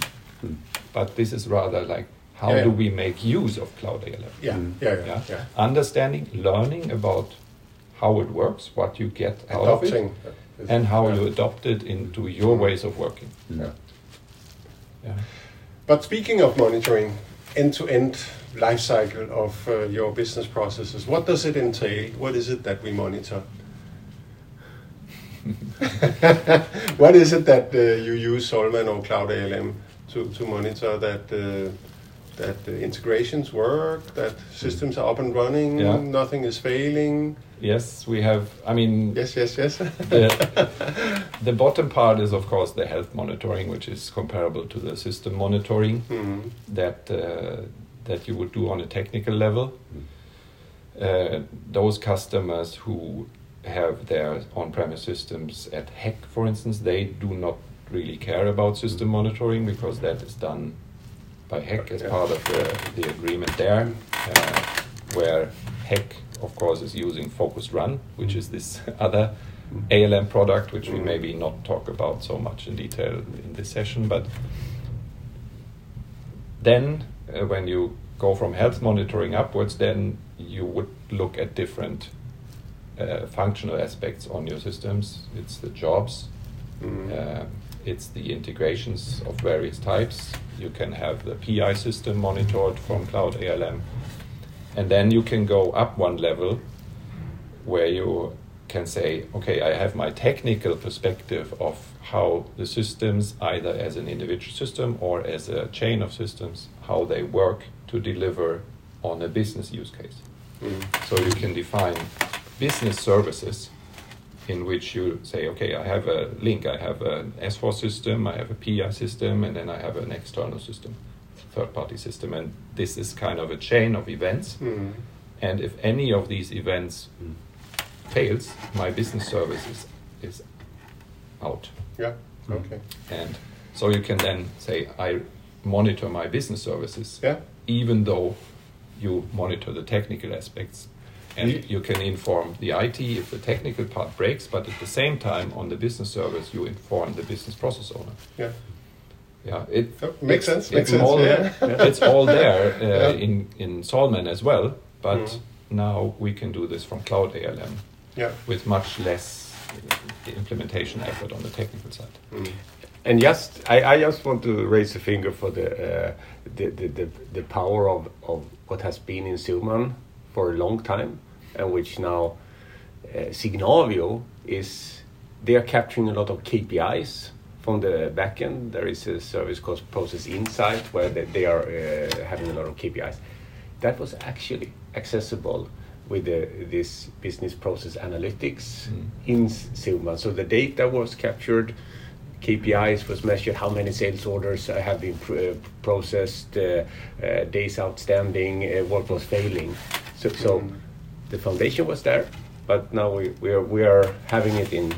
mm. but this is rather like how yeah, yeah. do we make use of Cloud A L M? Yeah. Mm. Yeah, yeah, yeah, yeah. Understanding, learning about how it works, what you get out Adopting. of it, it's, and how yeah. you adopt it into your ways of working. Yeah. Yeah. But speaking of monitoring, end-to-end life cycle of uh, your business processes, what does it entail? What is it that we monitor? What is it that uh, you use SolMan or Cloud A L M to, to monitor that uh, that the integrations work, that systems are up and running, yeah. nothing is failing? Yes, we have, I mean... Yes, yes, yes. the, the bottom part is, of course, the health monitoring, which is comparable to the system monitoring mm-hmm. that uh, that you would do on a technical level. Mm. Uh, those customers who have their on-premise systems at H E C, for instance, they do not really care about system monitoring because that is done by H E C as yeah. part of the, the agreement there, uh, where H E C, of course, is using Focused Run, which is this other mm. A L M product, which mm. we maybe not talk about so much in detail in this session. But then uh, when you go from health monitoring upwards, then you would look at different Uh, functional aspects on your systems. It's the jobs, mm. uh, it's the integrations of various types. You can have the P I system monitored from Cloud A L M, and then you can go up one level where you can say, okay, I have my technical perspective of how the systems, either as an individual system or as a chain of systems, how they work to deliver on a business use case. Mm. So you can define business services in which you say, okay, I have a link, I have an S four system, I have a P I system, and then I have an external system, third-party system, and this is kind of a chain of events. Mm-hmm. And if any of these events mm. fails, my business service is, is out. Yeah, okay. And so you can then say, I monitor my business services, yeah. even though you monitor the technical aspects. And you can inform the I T if the technical part breaks, but at the same time, on the business service, you inform the business process owner. Yeah, yeah, it oh, makes sense. Makes sense. All, yeah. It's all there uh, yeah. in in SolMan as well, but mm-hmm. now we can do this from Cloud A L M yeah. with much less uh, implementation effort on the technical side. Mm. And just I, I just want to raise a finger for the uh, the, the the the power of of what has been in SolMan for a long time, and which now uh, Signavio is, they are capturing a lot of K P Is from the backend. There is a service called Process Insight where they, they are uh, having a lot of K P Is. That was actually accessible with the, this business process analytics mm. in SolMan. So the data was captured, K P Is was measured, how many sales orders have been pr- uh, processed, uh, uh, days outstanding, uh, what was failing. So, so the foundation was there, But now we, we are we are having it in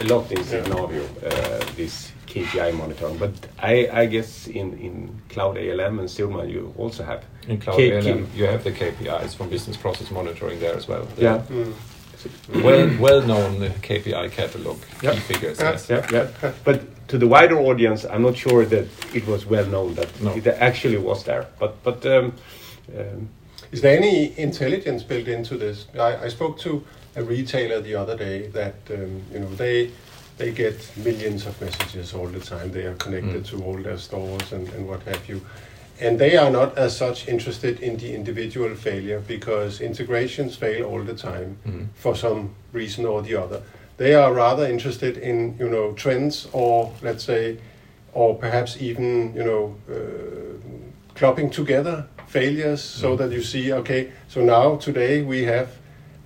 a lot in Signavio, uh, this K P I monitoring. But I, I guess in, in Cloud A L M and SolMan you also have in Cloud K- A L M you have the K P Is from business process monitoring there as well. The yeah. Mm. Well, well known K P I catalog, yep. Key figures. Yep. Yes. Yep. Yep. But to the wider audience, I'm not sure that it was well known that no. it actually was there. But but um, um, is there any intelligence built into this? I, I spoke to a retailer the other day that um, you know they they get millions of messages all the time. They are connected mm. to all their stores and, and what have you. And they are not as such interested in the individual failure because integrations fail all the time mm. for some reason or the other. They are rather interested in, you know, trends or let's say, or perhaps even, you know, uh, clubbing together failures mm. so that you see, okay, so now today we have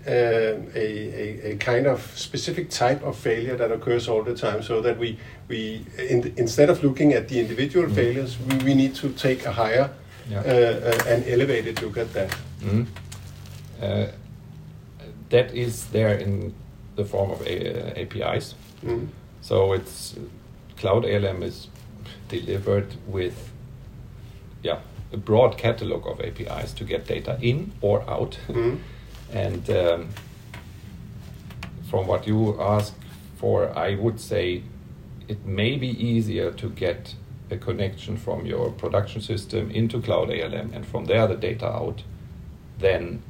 uh, a, a, a kind of specific type of failure that occurs all the time so that we We in, instead of looking at the individual mm. failures, we, we need to take a higher yeah. uh, uh, and elevated look at that. Mm. Uh, that is there in the form of a, uh, A P Is. Mm. So it's uh, Cloud A L M is delivered with yeah a broad catalog of A P Is to get data in or out. Mm. And um, from what you ask for, I would say. It may be easier to get a connection from your production system into Cloud A L M and from there the data out than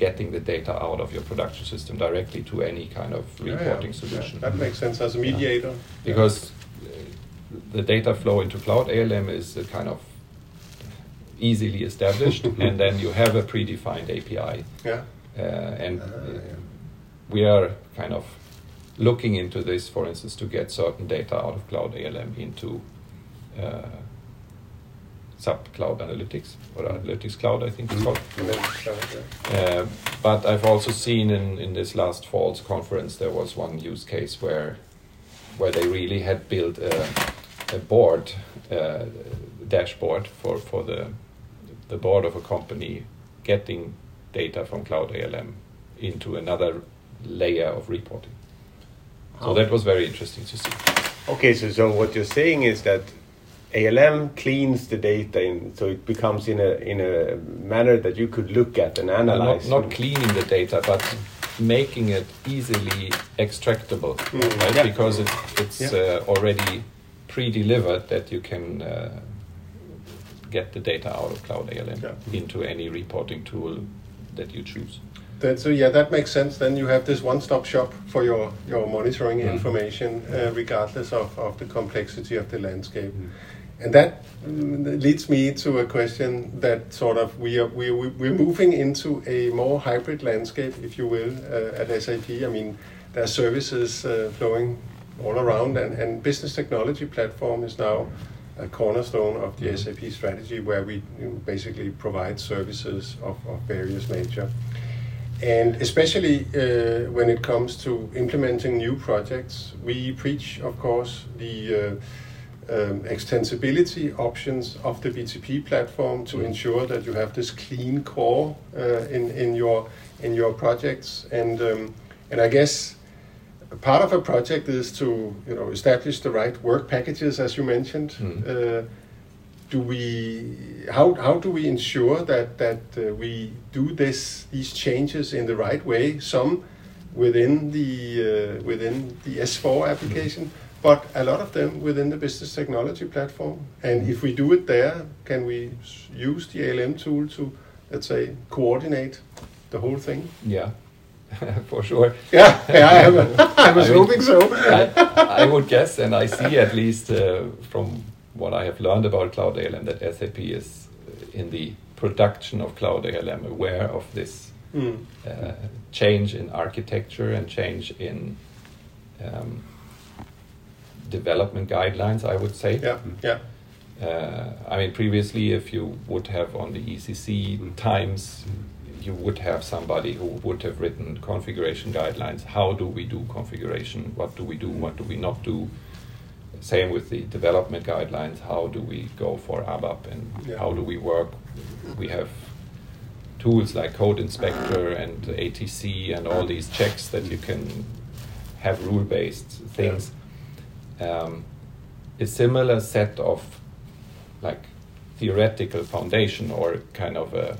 getting the data out of your production system directly to any kind of reporting yeah, yeah. solution. Yeah, that makes sense as a mediator. Yeah. Because yeah. the data flow into Cloud A L M is a kind of easily established and then you have a predefined A P I. Yeah. Uh, and uh, yeah. we are kind of looking into this, for instance, to get certain data out of Cloud A L M into uh, sub Cloud Analytics or Analytics Cloud, I think it's called. Uh, but I've also seen in, in this last fall's conference there was one use case where where they really had built a, a board uh, dashboard for for the the board of a company getting data from Cloud A L M into another layer of reporting. So that was very interesting to see. Okay, so, so what you're saying is that A L M cleans the data, in, so it becomes in a in a manner that you could look at and analyze. Not, not cleaning the data, but making it easily extractable, mm. right? Yeah. Because it, it's yeah. uh, already pre-delivered that you can uh, get the data out of Cloud A L M yeah. into any reporting tool that you choose. That, so yeah, that makes sense. Then you have this one-stop shop for your, your monitoring mm. information, uh, regardless of, of the complexity of the landscape. Mm. And that mm, leads me to a question that sort of we are we we're moving into a more hybrid landscape, if you will, uh, at S A P. I mean, there are services uh, flowing all around, and, and business technology platform is now a cornerstone of the mm. S A P strategy, where we you know, basically provide services of, of various nature. And especially uh, when it comes to implementing new projects, we preach, of course, the uh, um, extensibility options of the B T P platform to ensure that you have this clean core uh, in in your in your projects. And um, and I guess part of a project is to you know establish the right work packages, as you mentioned. Mm. Uh, Do we how how do we ensure that that uh, we do this these changes in the right way? Some within the uh, within the S four application, mm-hmm. but a lot of them within the business technology platform. And mm-hmm. if we do it there, can we use the A L M tool to, let's say, coordinate the whole thing? Yeah, for sure. Yeah, yeah I, I was I hoping would, so. I, I would guess, and I see at least uh, from. What I have learned about Cloud A L M, that S A P is in the production of Cloud A L M aware of this mm. uh, change in architecture and change in um, development guidelines, I would say. Yeah, yeah. Uh, I mean, previously, if you would have on the E C C mm. times, mm. you would have somebody who would have written configuration guidelines. How do we do configuration? What do we do? What do we not do? Same with the development guidelines. How do we go for ABAP and yeah. how do we work? We have tools like Code Inspector and A T C and all these checks that you can have rule-based things. Yeah. Um, a similar set of like theoretical foundation or kind of a,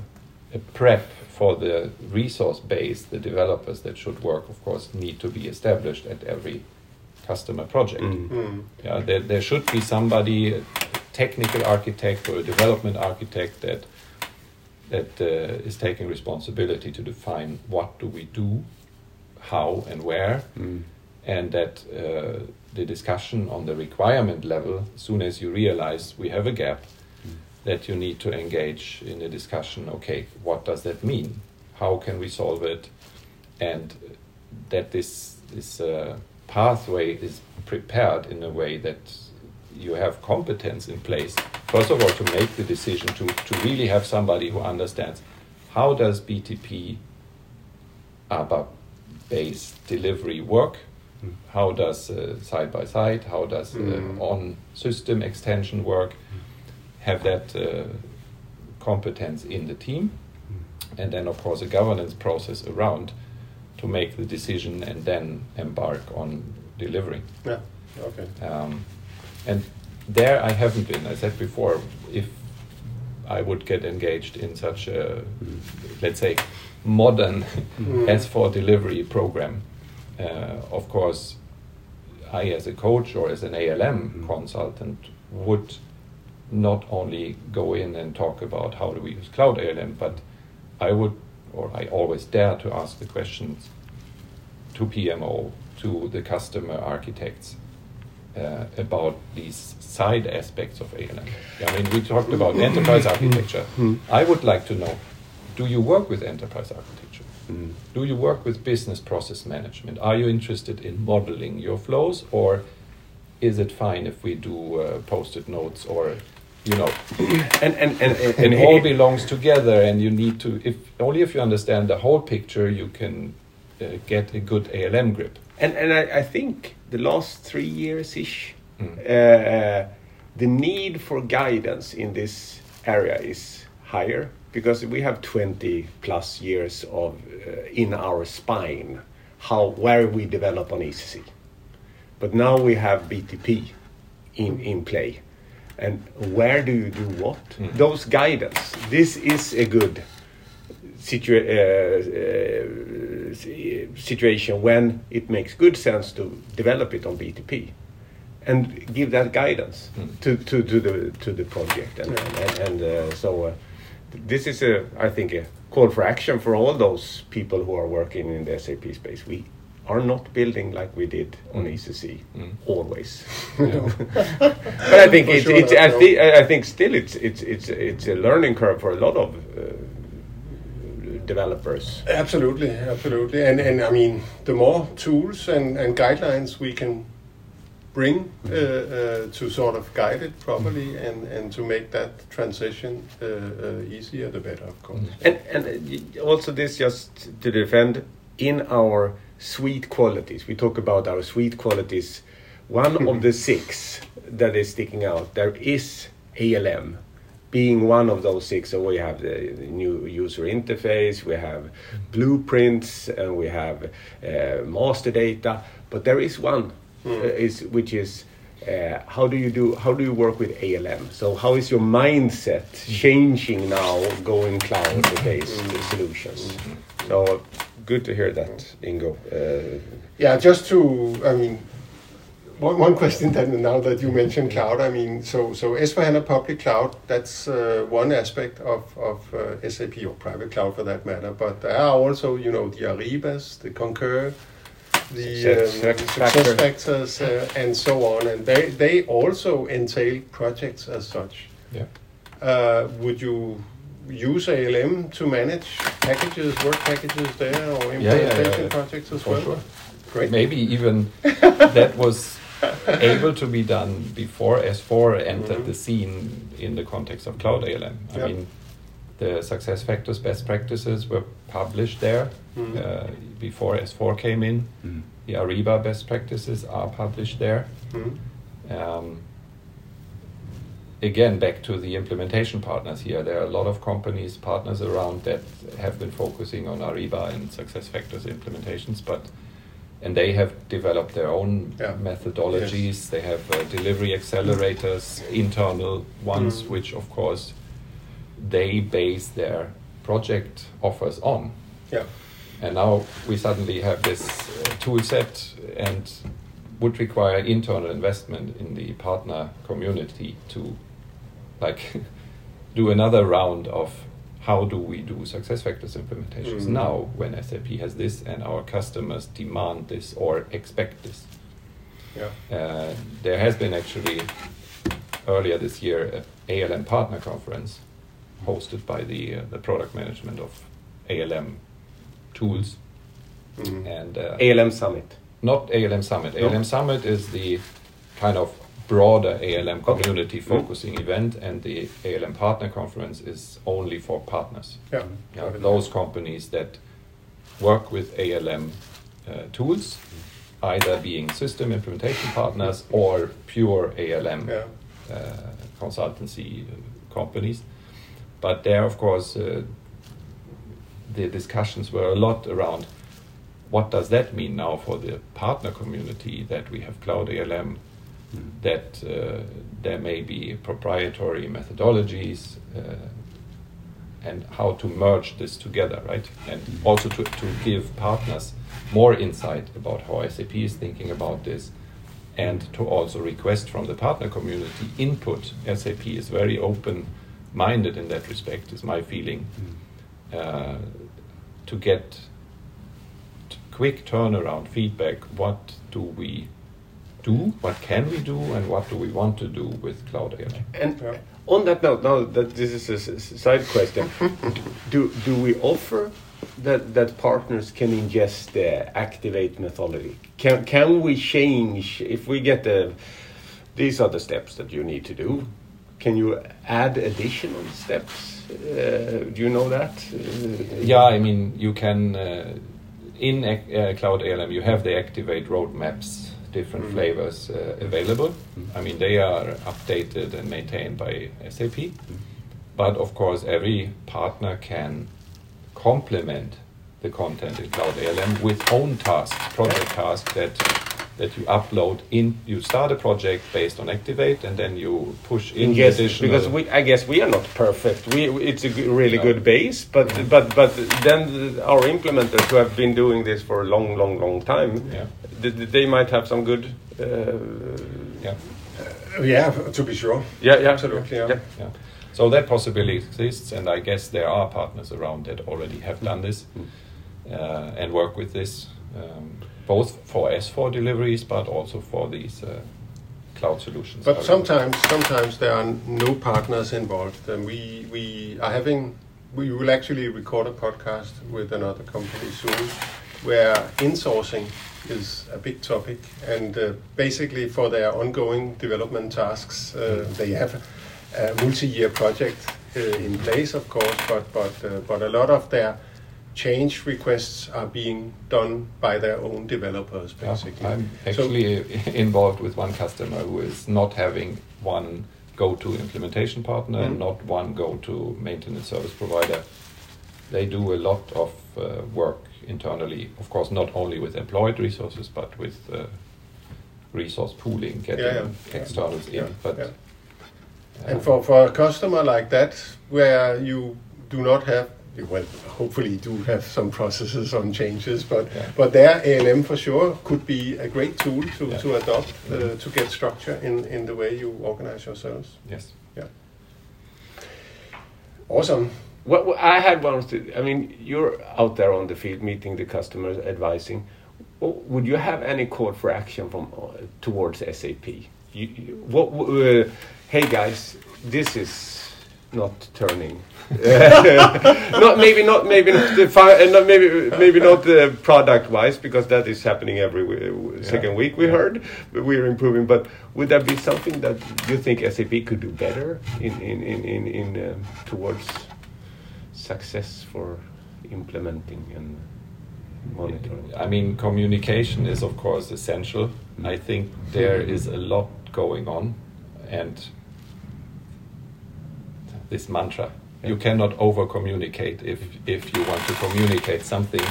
a prep for the resource base, the developers that should work, of course, need to be established at every customer project. Mm-hmm. Yeah, there, there should be somebody, a technical architect or a development architect that that uh, is taking responsibility to define what do we do, how and where, mm. and that uh, the discussion on the requirement level, as soon as you realize we have a gap, mm. that you need to engage in a discussion, okay, what does that mean? How can we solve it? And that this, this uh, pathway is prepared in a way that you have competence in place, first of all, to make the decision, to, to really have somebody who understands how does B T P A B A-based delivery work, mm. how does uh, side-by-side, how does uh, mm. on-system extension work, mm. have that uh, competence in the team, mm. and then, of course, a governance process around to make the decision and then embark on delivering. Yeah, okay. Um, and there I haven't been. I said before, if I would get engaged in such a, mm. let's say, modern mm. S four delivery program, uh, of course, I as a coach or as an A L M mm. consultant would not only go in and talk about how do we use Cloud A L M, but I would, or I always dare to ask the questions to P M O, to the customer architects, Uh, about these side aspects of A L M. I mean, we talked about enterprise architecture. Mm. I would like to know, do you work with enterprise architecture? Mm. Do you work with business process management? Are you interested in modeling your flows, or is it fine if we do uh, post-it notes, or, you know, and, and, and, and, and it all belongs together, and you need to, if only if you understand the whole picture, you can uh, get a good A L M grip. And, and I, I think the last three years-ish, mm. uh, the need for guidance in this area is higher, because we have twenty plus years of uh, in our spine, how where we develop on E C C. But now we have B T P in, in play. And where do you do what? Mm. Those guidance, this is a good situa- uh, uh, situation when it makes good sense to develop it on B T P and give that guidance mm. to, to, to the to the project and yeah. and, and uh, so uh, this is a I think a call for action for all those people who are working in the S A P space. We are not building like we did mm. on E C C mm. always. Yeah. But I think it's, sure it's I, th- I think still it's it's it's it's a learning curve for a lot of uh, developers. Absolutely, absolutely. And and I mean, the more tools and, and guidelines we can bring uh, uh, to sort of guide it properly and, and to make that transition uh, uh, easier, the better, of course. And, and also this, just to defend, in our suite qualities, we talk about our suite qualities, one of the six that is sticking out, there is A L M. Being one of those six, so we have the new user interface, we have blueprints, and we have uh, master data. But there is one, mm. uh, is which is uh, how do you do? How do you work with A L M? So how is your mindset changing now, going cloud-based mm. solutions? Mm. So good to hear that, Ingo. Uh, yeah, just to, I mean. One, one question then, now that you mentioned cloud, I mean, so so S four HANA public cloud, that's uh, one aspect of, of uh, S A P, or private cloud for that matter, but there are also, you know, the Aribas, the Concur, the um, SuccessFactors, uh, and so on, and they, they also entail projects as such. Yeah. Uh, would you use A L M to manage packages, work packages there, or implementation yeah, yeah, yeah, yeah. projects as for well? Sure. Great. Maybe even that was able to be done before S four entered mm-hmm. the scene in the context of Cloud A L M. I yep. mean, the SuccessFactors Best Practices were published there mm-hmm. uh, before S four came in. Mm-hmm. The Ariba Best Practices are published there. Mm-hmm. Um, again, back to the implementation partners here. There are a lot of companies, partners around that have been focusing on Ariba and SuccessFactors implementations, but and they have developed their own yeah. methodologies. Yes. They have uh, delivery accelerators, internal ones, mm. which of course they base their project offers on. Yeah. And now we suddenly have this uh, tool set and would require internal investment in the partner community to like do another round of how do we do SuccessFactors implementations mm-hmm. now when S A P has this and our customers demand this or expect this. Yeah. Uh, there has been actually earlier this year an A L M partner conference hosted by the uh, the product management of A L M tools mm-hmm. and uh, A L M Summit. Not A L M Summit. No. A L M Summit is the kind of broader A L M community okay. focusing mm-hmm. event, and the A L M Partner Conference is only for partners. Yeah. Now, those companies that work with A L M uh, tools, either being system implementation partners or pure A L M yeah. uh, consultancy companies. But there, of course, uh, the discussions were a lot around what does that mean now for the partner community that we have Cloud A L M, mm. that uh, there may be proprietary methodologies, uh, and how to merge this together, right? And also to, to give partners more insight about how S A P is thinking about this, and to also request from the partner community input. S A P is very open-minded in that respect, is my feeling, mm. uh, to get quick turnaround feedback. What do we do? What can we do? And what do we want to do with Cloud A L M? And yeah. on that note, now that this is a side question, do do we offer that that partners can ingest the Activate methodology? Can can we change if we get the these are the steps that you need to do? Can you add additional steps? Uh, do you know that? Uh, yeah, I mean you can. Uh, In uh, Cloud A L M, you have the Activate roadmaps, different mm. flavors uh, available. Mm. I mean, they are updated and maintained by S A P. Mm. But of course, every partner can complement the content in Cloud A L M with own tasks, project tasks that that you upload in. You start a project based on Activate, and then you push in yes, additional. Because we, I guess we are not perfect. We it's a g- really no. good base, but yeah. but but then our implementers who have been doing this for a long, long, long time, yeah. th- they might have some good. Uh, yeah. Uh, yeah, to be sure. Yeah, yeah, absolutely. Yeah. Yeah. Yeah. So that possibility exists, and I guess there are partners around that already have done this mm. uh, and work with this. Um, Both for S four deliveries, but also for these uh, cloud solutions. But sometimes, sometimes there are no partners involved, and we we are having we will actually record a podcast with another company soon, where insourcing is a big topic, and uh, basically for their ongoing development tasks, uh, they have a multi-year project uh, in place, of course, but but uh, but a lot of their change requests are being done by their own developers, basically. I'm actually so involved with one customer who is not having one go-to implementation partner mm-hmm. and not one go-to maintenance service provider. They do a lot of uh, work internally, of course, not only with employed resources, but with uh, resource pooling, getting yeah, yeah. externals yeah. in. Yeah. But, yeah. Uh, and for, for a customer like that, where you do not have well, hopefully you do have some processes on changes, but yeah. but there A L M for sure could be a great tool to, yeah. to adopt uh, to get structure in, in the way you organize yourselves. Yes. Yeah. Awesome. What, what I had one. I mean, you're out there on the field meeting the customers, advising. Would you have any call for action from uh, towards S A P? You, what? Uh, hey guys, this is not turning. not maybe not maybe not the far, uh, not, maybe maybe not uh, product wise, because that is happening every w- second yeah. week we yeah. heard we're improving, but would that be something that you think S A P could do better in in in in, in um, towards success for implementing and monitoring? I mean, communication is of course essential. I think there is a lot going on, and this mantra. Yeah. You cannot over-communicate if, if you want to communicate something.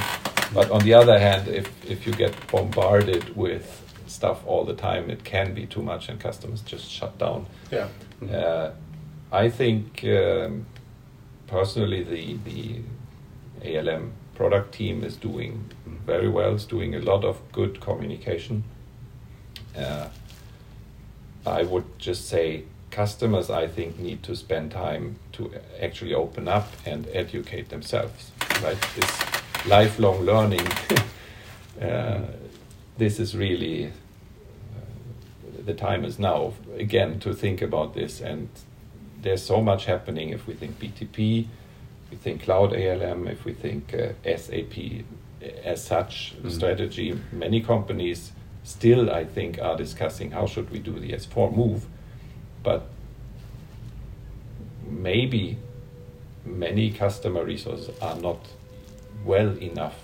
But on the other hand, if, if you get bombarded with stuff all the time, it can be too much and customers just shut down. Yeah. Uh, I think um, personally the, the A L M product team is doing very well. It's doing a lot of good communication. Uh, I would just say customers, I think, need to spend time to actually open up and educate themselves. Right? This lifelong learning, uh, this is really, uh, the time is now, again, to think about this. And there's so much happening if we think B T P, if we think Cloud A L M, if we think uh, S A P as such, mm. strategy. Many companies still, I think, are discussing how should we do the S four move, but maybe many customer resources are not well enough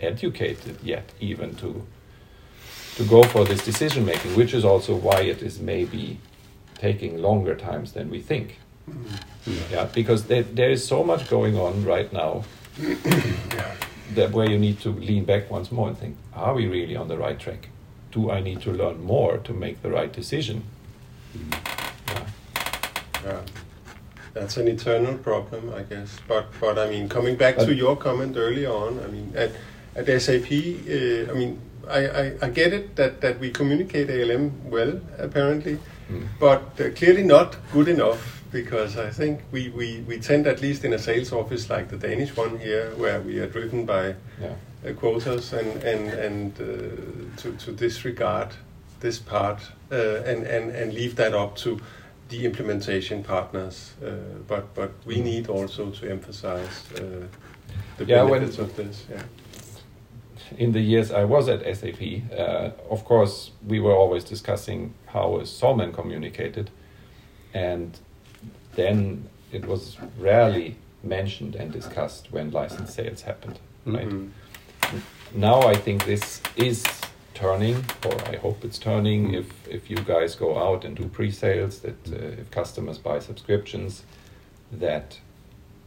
educated yet even to to go for this decision making, which is also why it is maybe taking longer times than we think. Yeah, yeah, because there, there is so much going on right now that where you need to lean back once more and think, are we really on the right track? Do I need to learn more to make the right decision? Yeah. Yeah. That's an eternal problem, I guess. But but I mean, coming back but to your comment earlier on, I mean, at at S A P, uh, I mean, I, I, I get it that, that we communicate A L M well, apparently, mm. but uh, clearly not good enough, because I think we, we, we tend, at least in a sales office like the Danish one here, where we are driven by yeah. uh, quotas and, and, and uh, to, to disregard this part uh, and, and, and leave that up to the implementation partners, uh, but but we need also to emphasize uh, the yeah, benefits of this. Yeah. In the years I was at S A P, uh, of course, we were always discussing how a SolMan communicated, and then it was rarely mentioned and discussed when license sales happened. Right? Mm-hmm. Now I think this is turning, or I hope it's turning. Mm. If if you guys go out and do pre-sales, that uh, if customers buy subscriptions, that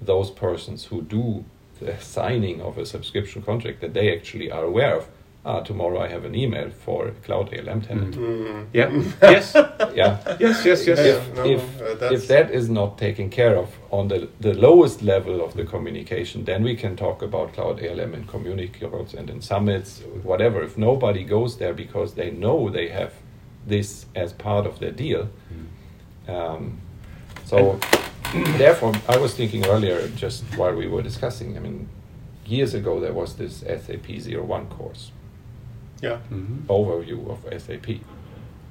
those persons who do the signing of a subscription contract, that they actually are aware of, ah, tomorrow I have an email for a Cloud A L M tenant. Mm. Yeah. Yes. Yeah. Yes. Yes. Yes. If no, if, uh, if that is not taken care of on the the lowest level of the communication, then we can talk about Cloud A L M in communications and in summits, whatever. If nobody goes there because they know they have this as part of their deal, mm. um, so therefore, I was thinking earlier, just while we were discussing. I mean, years ago there was this S A P oh one course. Yeah. Mm-hmm. Overview of S A P.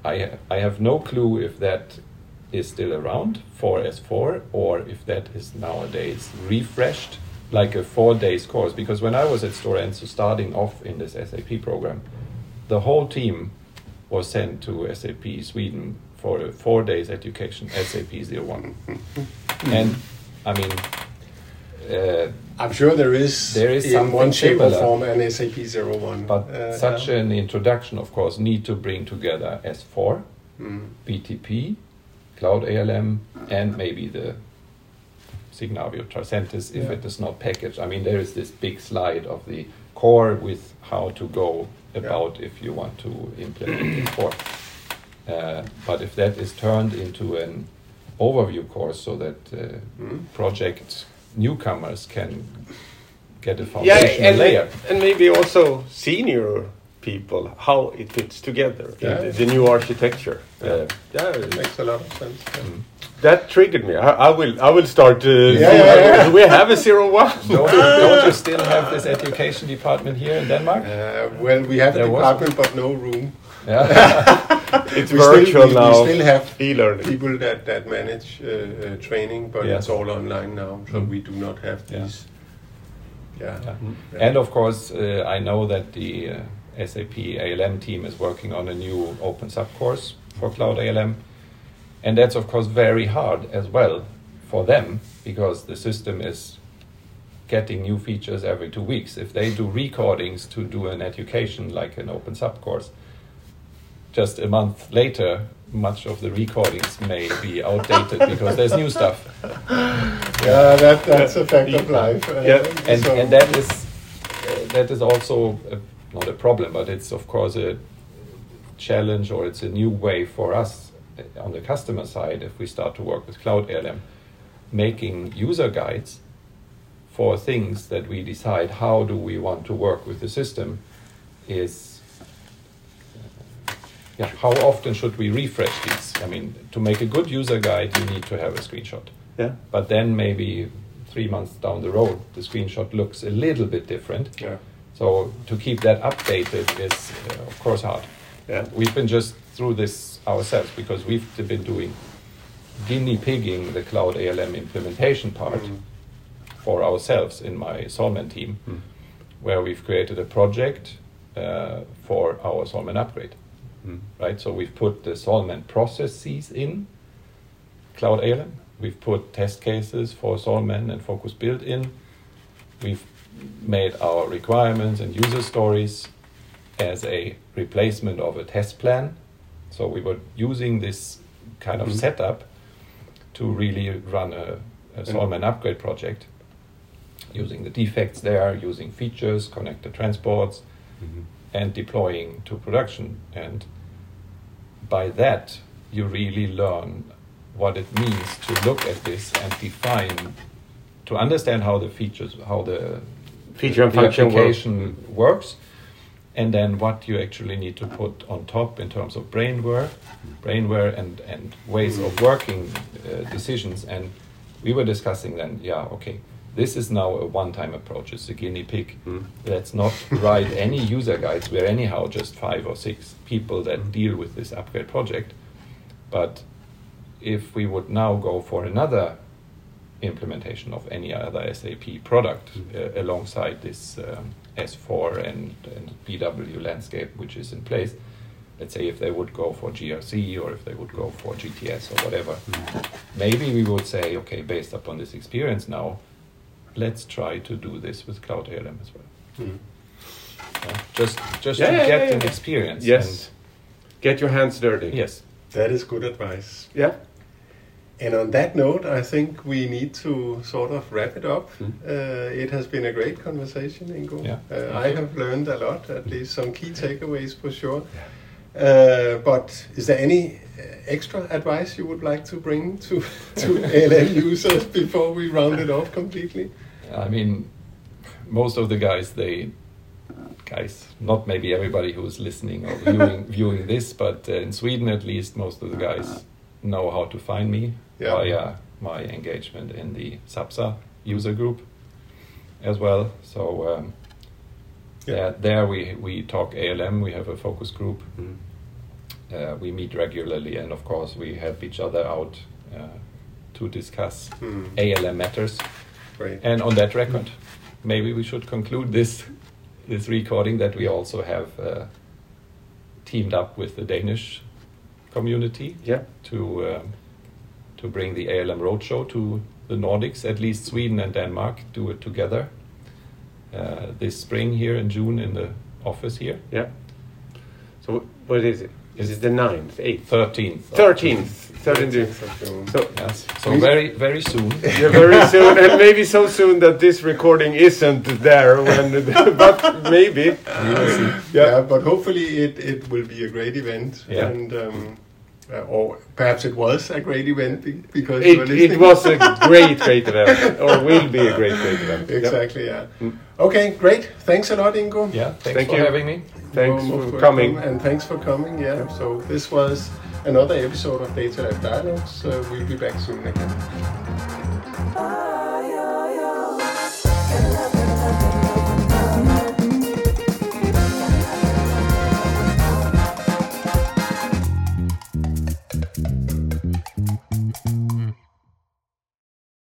I ha- I have no clue if that is still around for S four or if that is nowadays refreshed like a four days course. Because when I was at Stora Enso starting off in this S A P program, the whole team was sent to S A P Sweden for a four days education, S A P oh one. And I mean, Uh, I'm sure there is, there is in one shape or form an S A P oh one. But uh, such yeah. an introduction, of course, need to bring together S four, mm. B T P, Cloud A L M, and maybe the Signavio Tricentis, if yeah. it is not packaged. I mean, there is this big slide of the core with how to go about yeah. if you want to implement S four. Uh, but if that is turned into an overview course so that uh, mm. projects newcomers can get a foundation yeah, and layer, and maybe also senior people, how it fits together, yeah. the, the new architecture. Yeah, uh, yeah it makes a lot of sense. Yeah. Mm. That triggered me. I, I will. I will start. Uh, yeah, yeah, yeah. We have a zero one. Don't, don't you still have this education department here in Denmark? Uh, well, we have there a department, but no room. Yeah. It's we virtual still, we, now. We still have e-learning people that, that manage uh, uh, training, but yes. it's all online now, so mm. we do not have these. Yeah. yeah. Mm. yeah. And of course, uh, I know that the uh, S A P A L M team is working on a new open subcourse for Cloud A L M. And that's, of course, very hard as well for them, because the system is getting new features every two weeks. If they do recordings to do an education like an open subcourse, just a month later, much of the recordings may be outdated because there's new stuff. Yeah, that, that's a fact of life. Uh, yeah, and so. and that is uh, that is also a, not a problem, but it's of course a challenge, or it's a new way for us on the customer side if we start to work with Cloud A L M, making user guides for things that we decide how do we want to work with the system is. Yeah, how often should we refresh these? I mean, to make a good user guide, you need to have a screenshot. Yeah. But then maybe three months down the road, the screenshot looks a little bit different. Yeah. So to keep that updated is, uh, of course, hard. Yeah. We've been just through this ourselves because we've been doing guinea pigging the Cloud A L M implementation part mm. for ourselves in my SolMan team, mm. where we've created a project uh, for our SolMan upgrade. Right, so we've put the SolMan processes in Cloud A L M. We've put test cases for SolMan and Focused Build in. We've made our requirements and user stories as a replacement of a test plan. So we were using this kind of mm-hmm. setup to really run a, a SolMan upgrade project, using the defects there, using features, connected transports, mm-hmm. and deploying to production. And by that, you really learn what it means to look at this and define, to understand how the features, how the feature and the function application work. works, and then what you actually need to put on top in terms of brainware, brainware and, and ways of working uh, decisions. And we were discussing then, yeah, okay, this is now a one-time approach. It's a guinea pig. Mm. Let's not write any user guides. We're anyhow just five or six people that mm. deal with this upgrade project. But if we would now go for another implementation of any other S A P product mm. uh, alongside this um, S four and, and B W landscape, which is in place, let's say if they would go for G R C or if they would go for G T S or whatever, mm. maybe we would say, okay, based upon this experience now, let's try to do this with Cloud A L M as well. Mm. Yeah, just just yeah, to yeah, get yeah, yeah. an experience. Yes. Get your hands dirty. Yes. That is good advice. Yeah. And on that note, I think we need to sort of wrap it up. Mm. Uh, it has been a great conversation, Ingo. Yeah. Uh, I have learned a lot, at least some key takeaways for sure. Yeah. Uh, but is there any extra advice you would like to bring to, to A L M users before we round it off completely? I mean, most of the guys, they, guys, not maybe everybody who's listening or viewing, viewing this, but uh, in Sweden at least, most of the guys know how to find me yeah. via my engagement in the SAPSA user group as well. So um, yeah. there, there we, we talk A L M, we have a focus group. Mm. Uh, we meet regularly, and of course we help each other out uh, to discuss mm. A L M matters. Right. And on that record, maybe we should conclude this this recording that we also have uh, teamed up with the Danish community yeah. to um, to bring the A L M Roadshow to the Nordics, at least Sweden and Denmark do it together uh, this spring here in June in the office here. Yeah. So what is it? Is it the ninth, eighth? thirteenth. thirteenth. thirteenth. thirteenth. So, yes. so very, very soon. Yeah, very soon. And maybe so soon that this recording isn't there. When, but maybe. Uh, yeah. yeah, but hopefully it, it will be a great event. Yeah. And, um, uh, or perhaps it was a great event be- because it, you were listening. It was a great, great event. Or will be a great, great event. Exactly, yep. yeah. Mm. Okay, great. Thanks a lot, Ingo. Yeah, thanks Thank for you. having me. Thanks for, for coming. And thanks for coming, yeah. So this was another episode of Data Lab Dialogues. Uh, we'll be back soon again.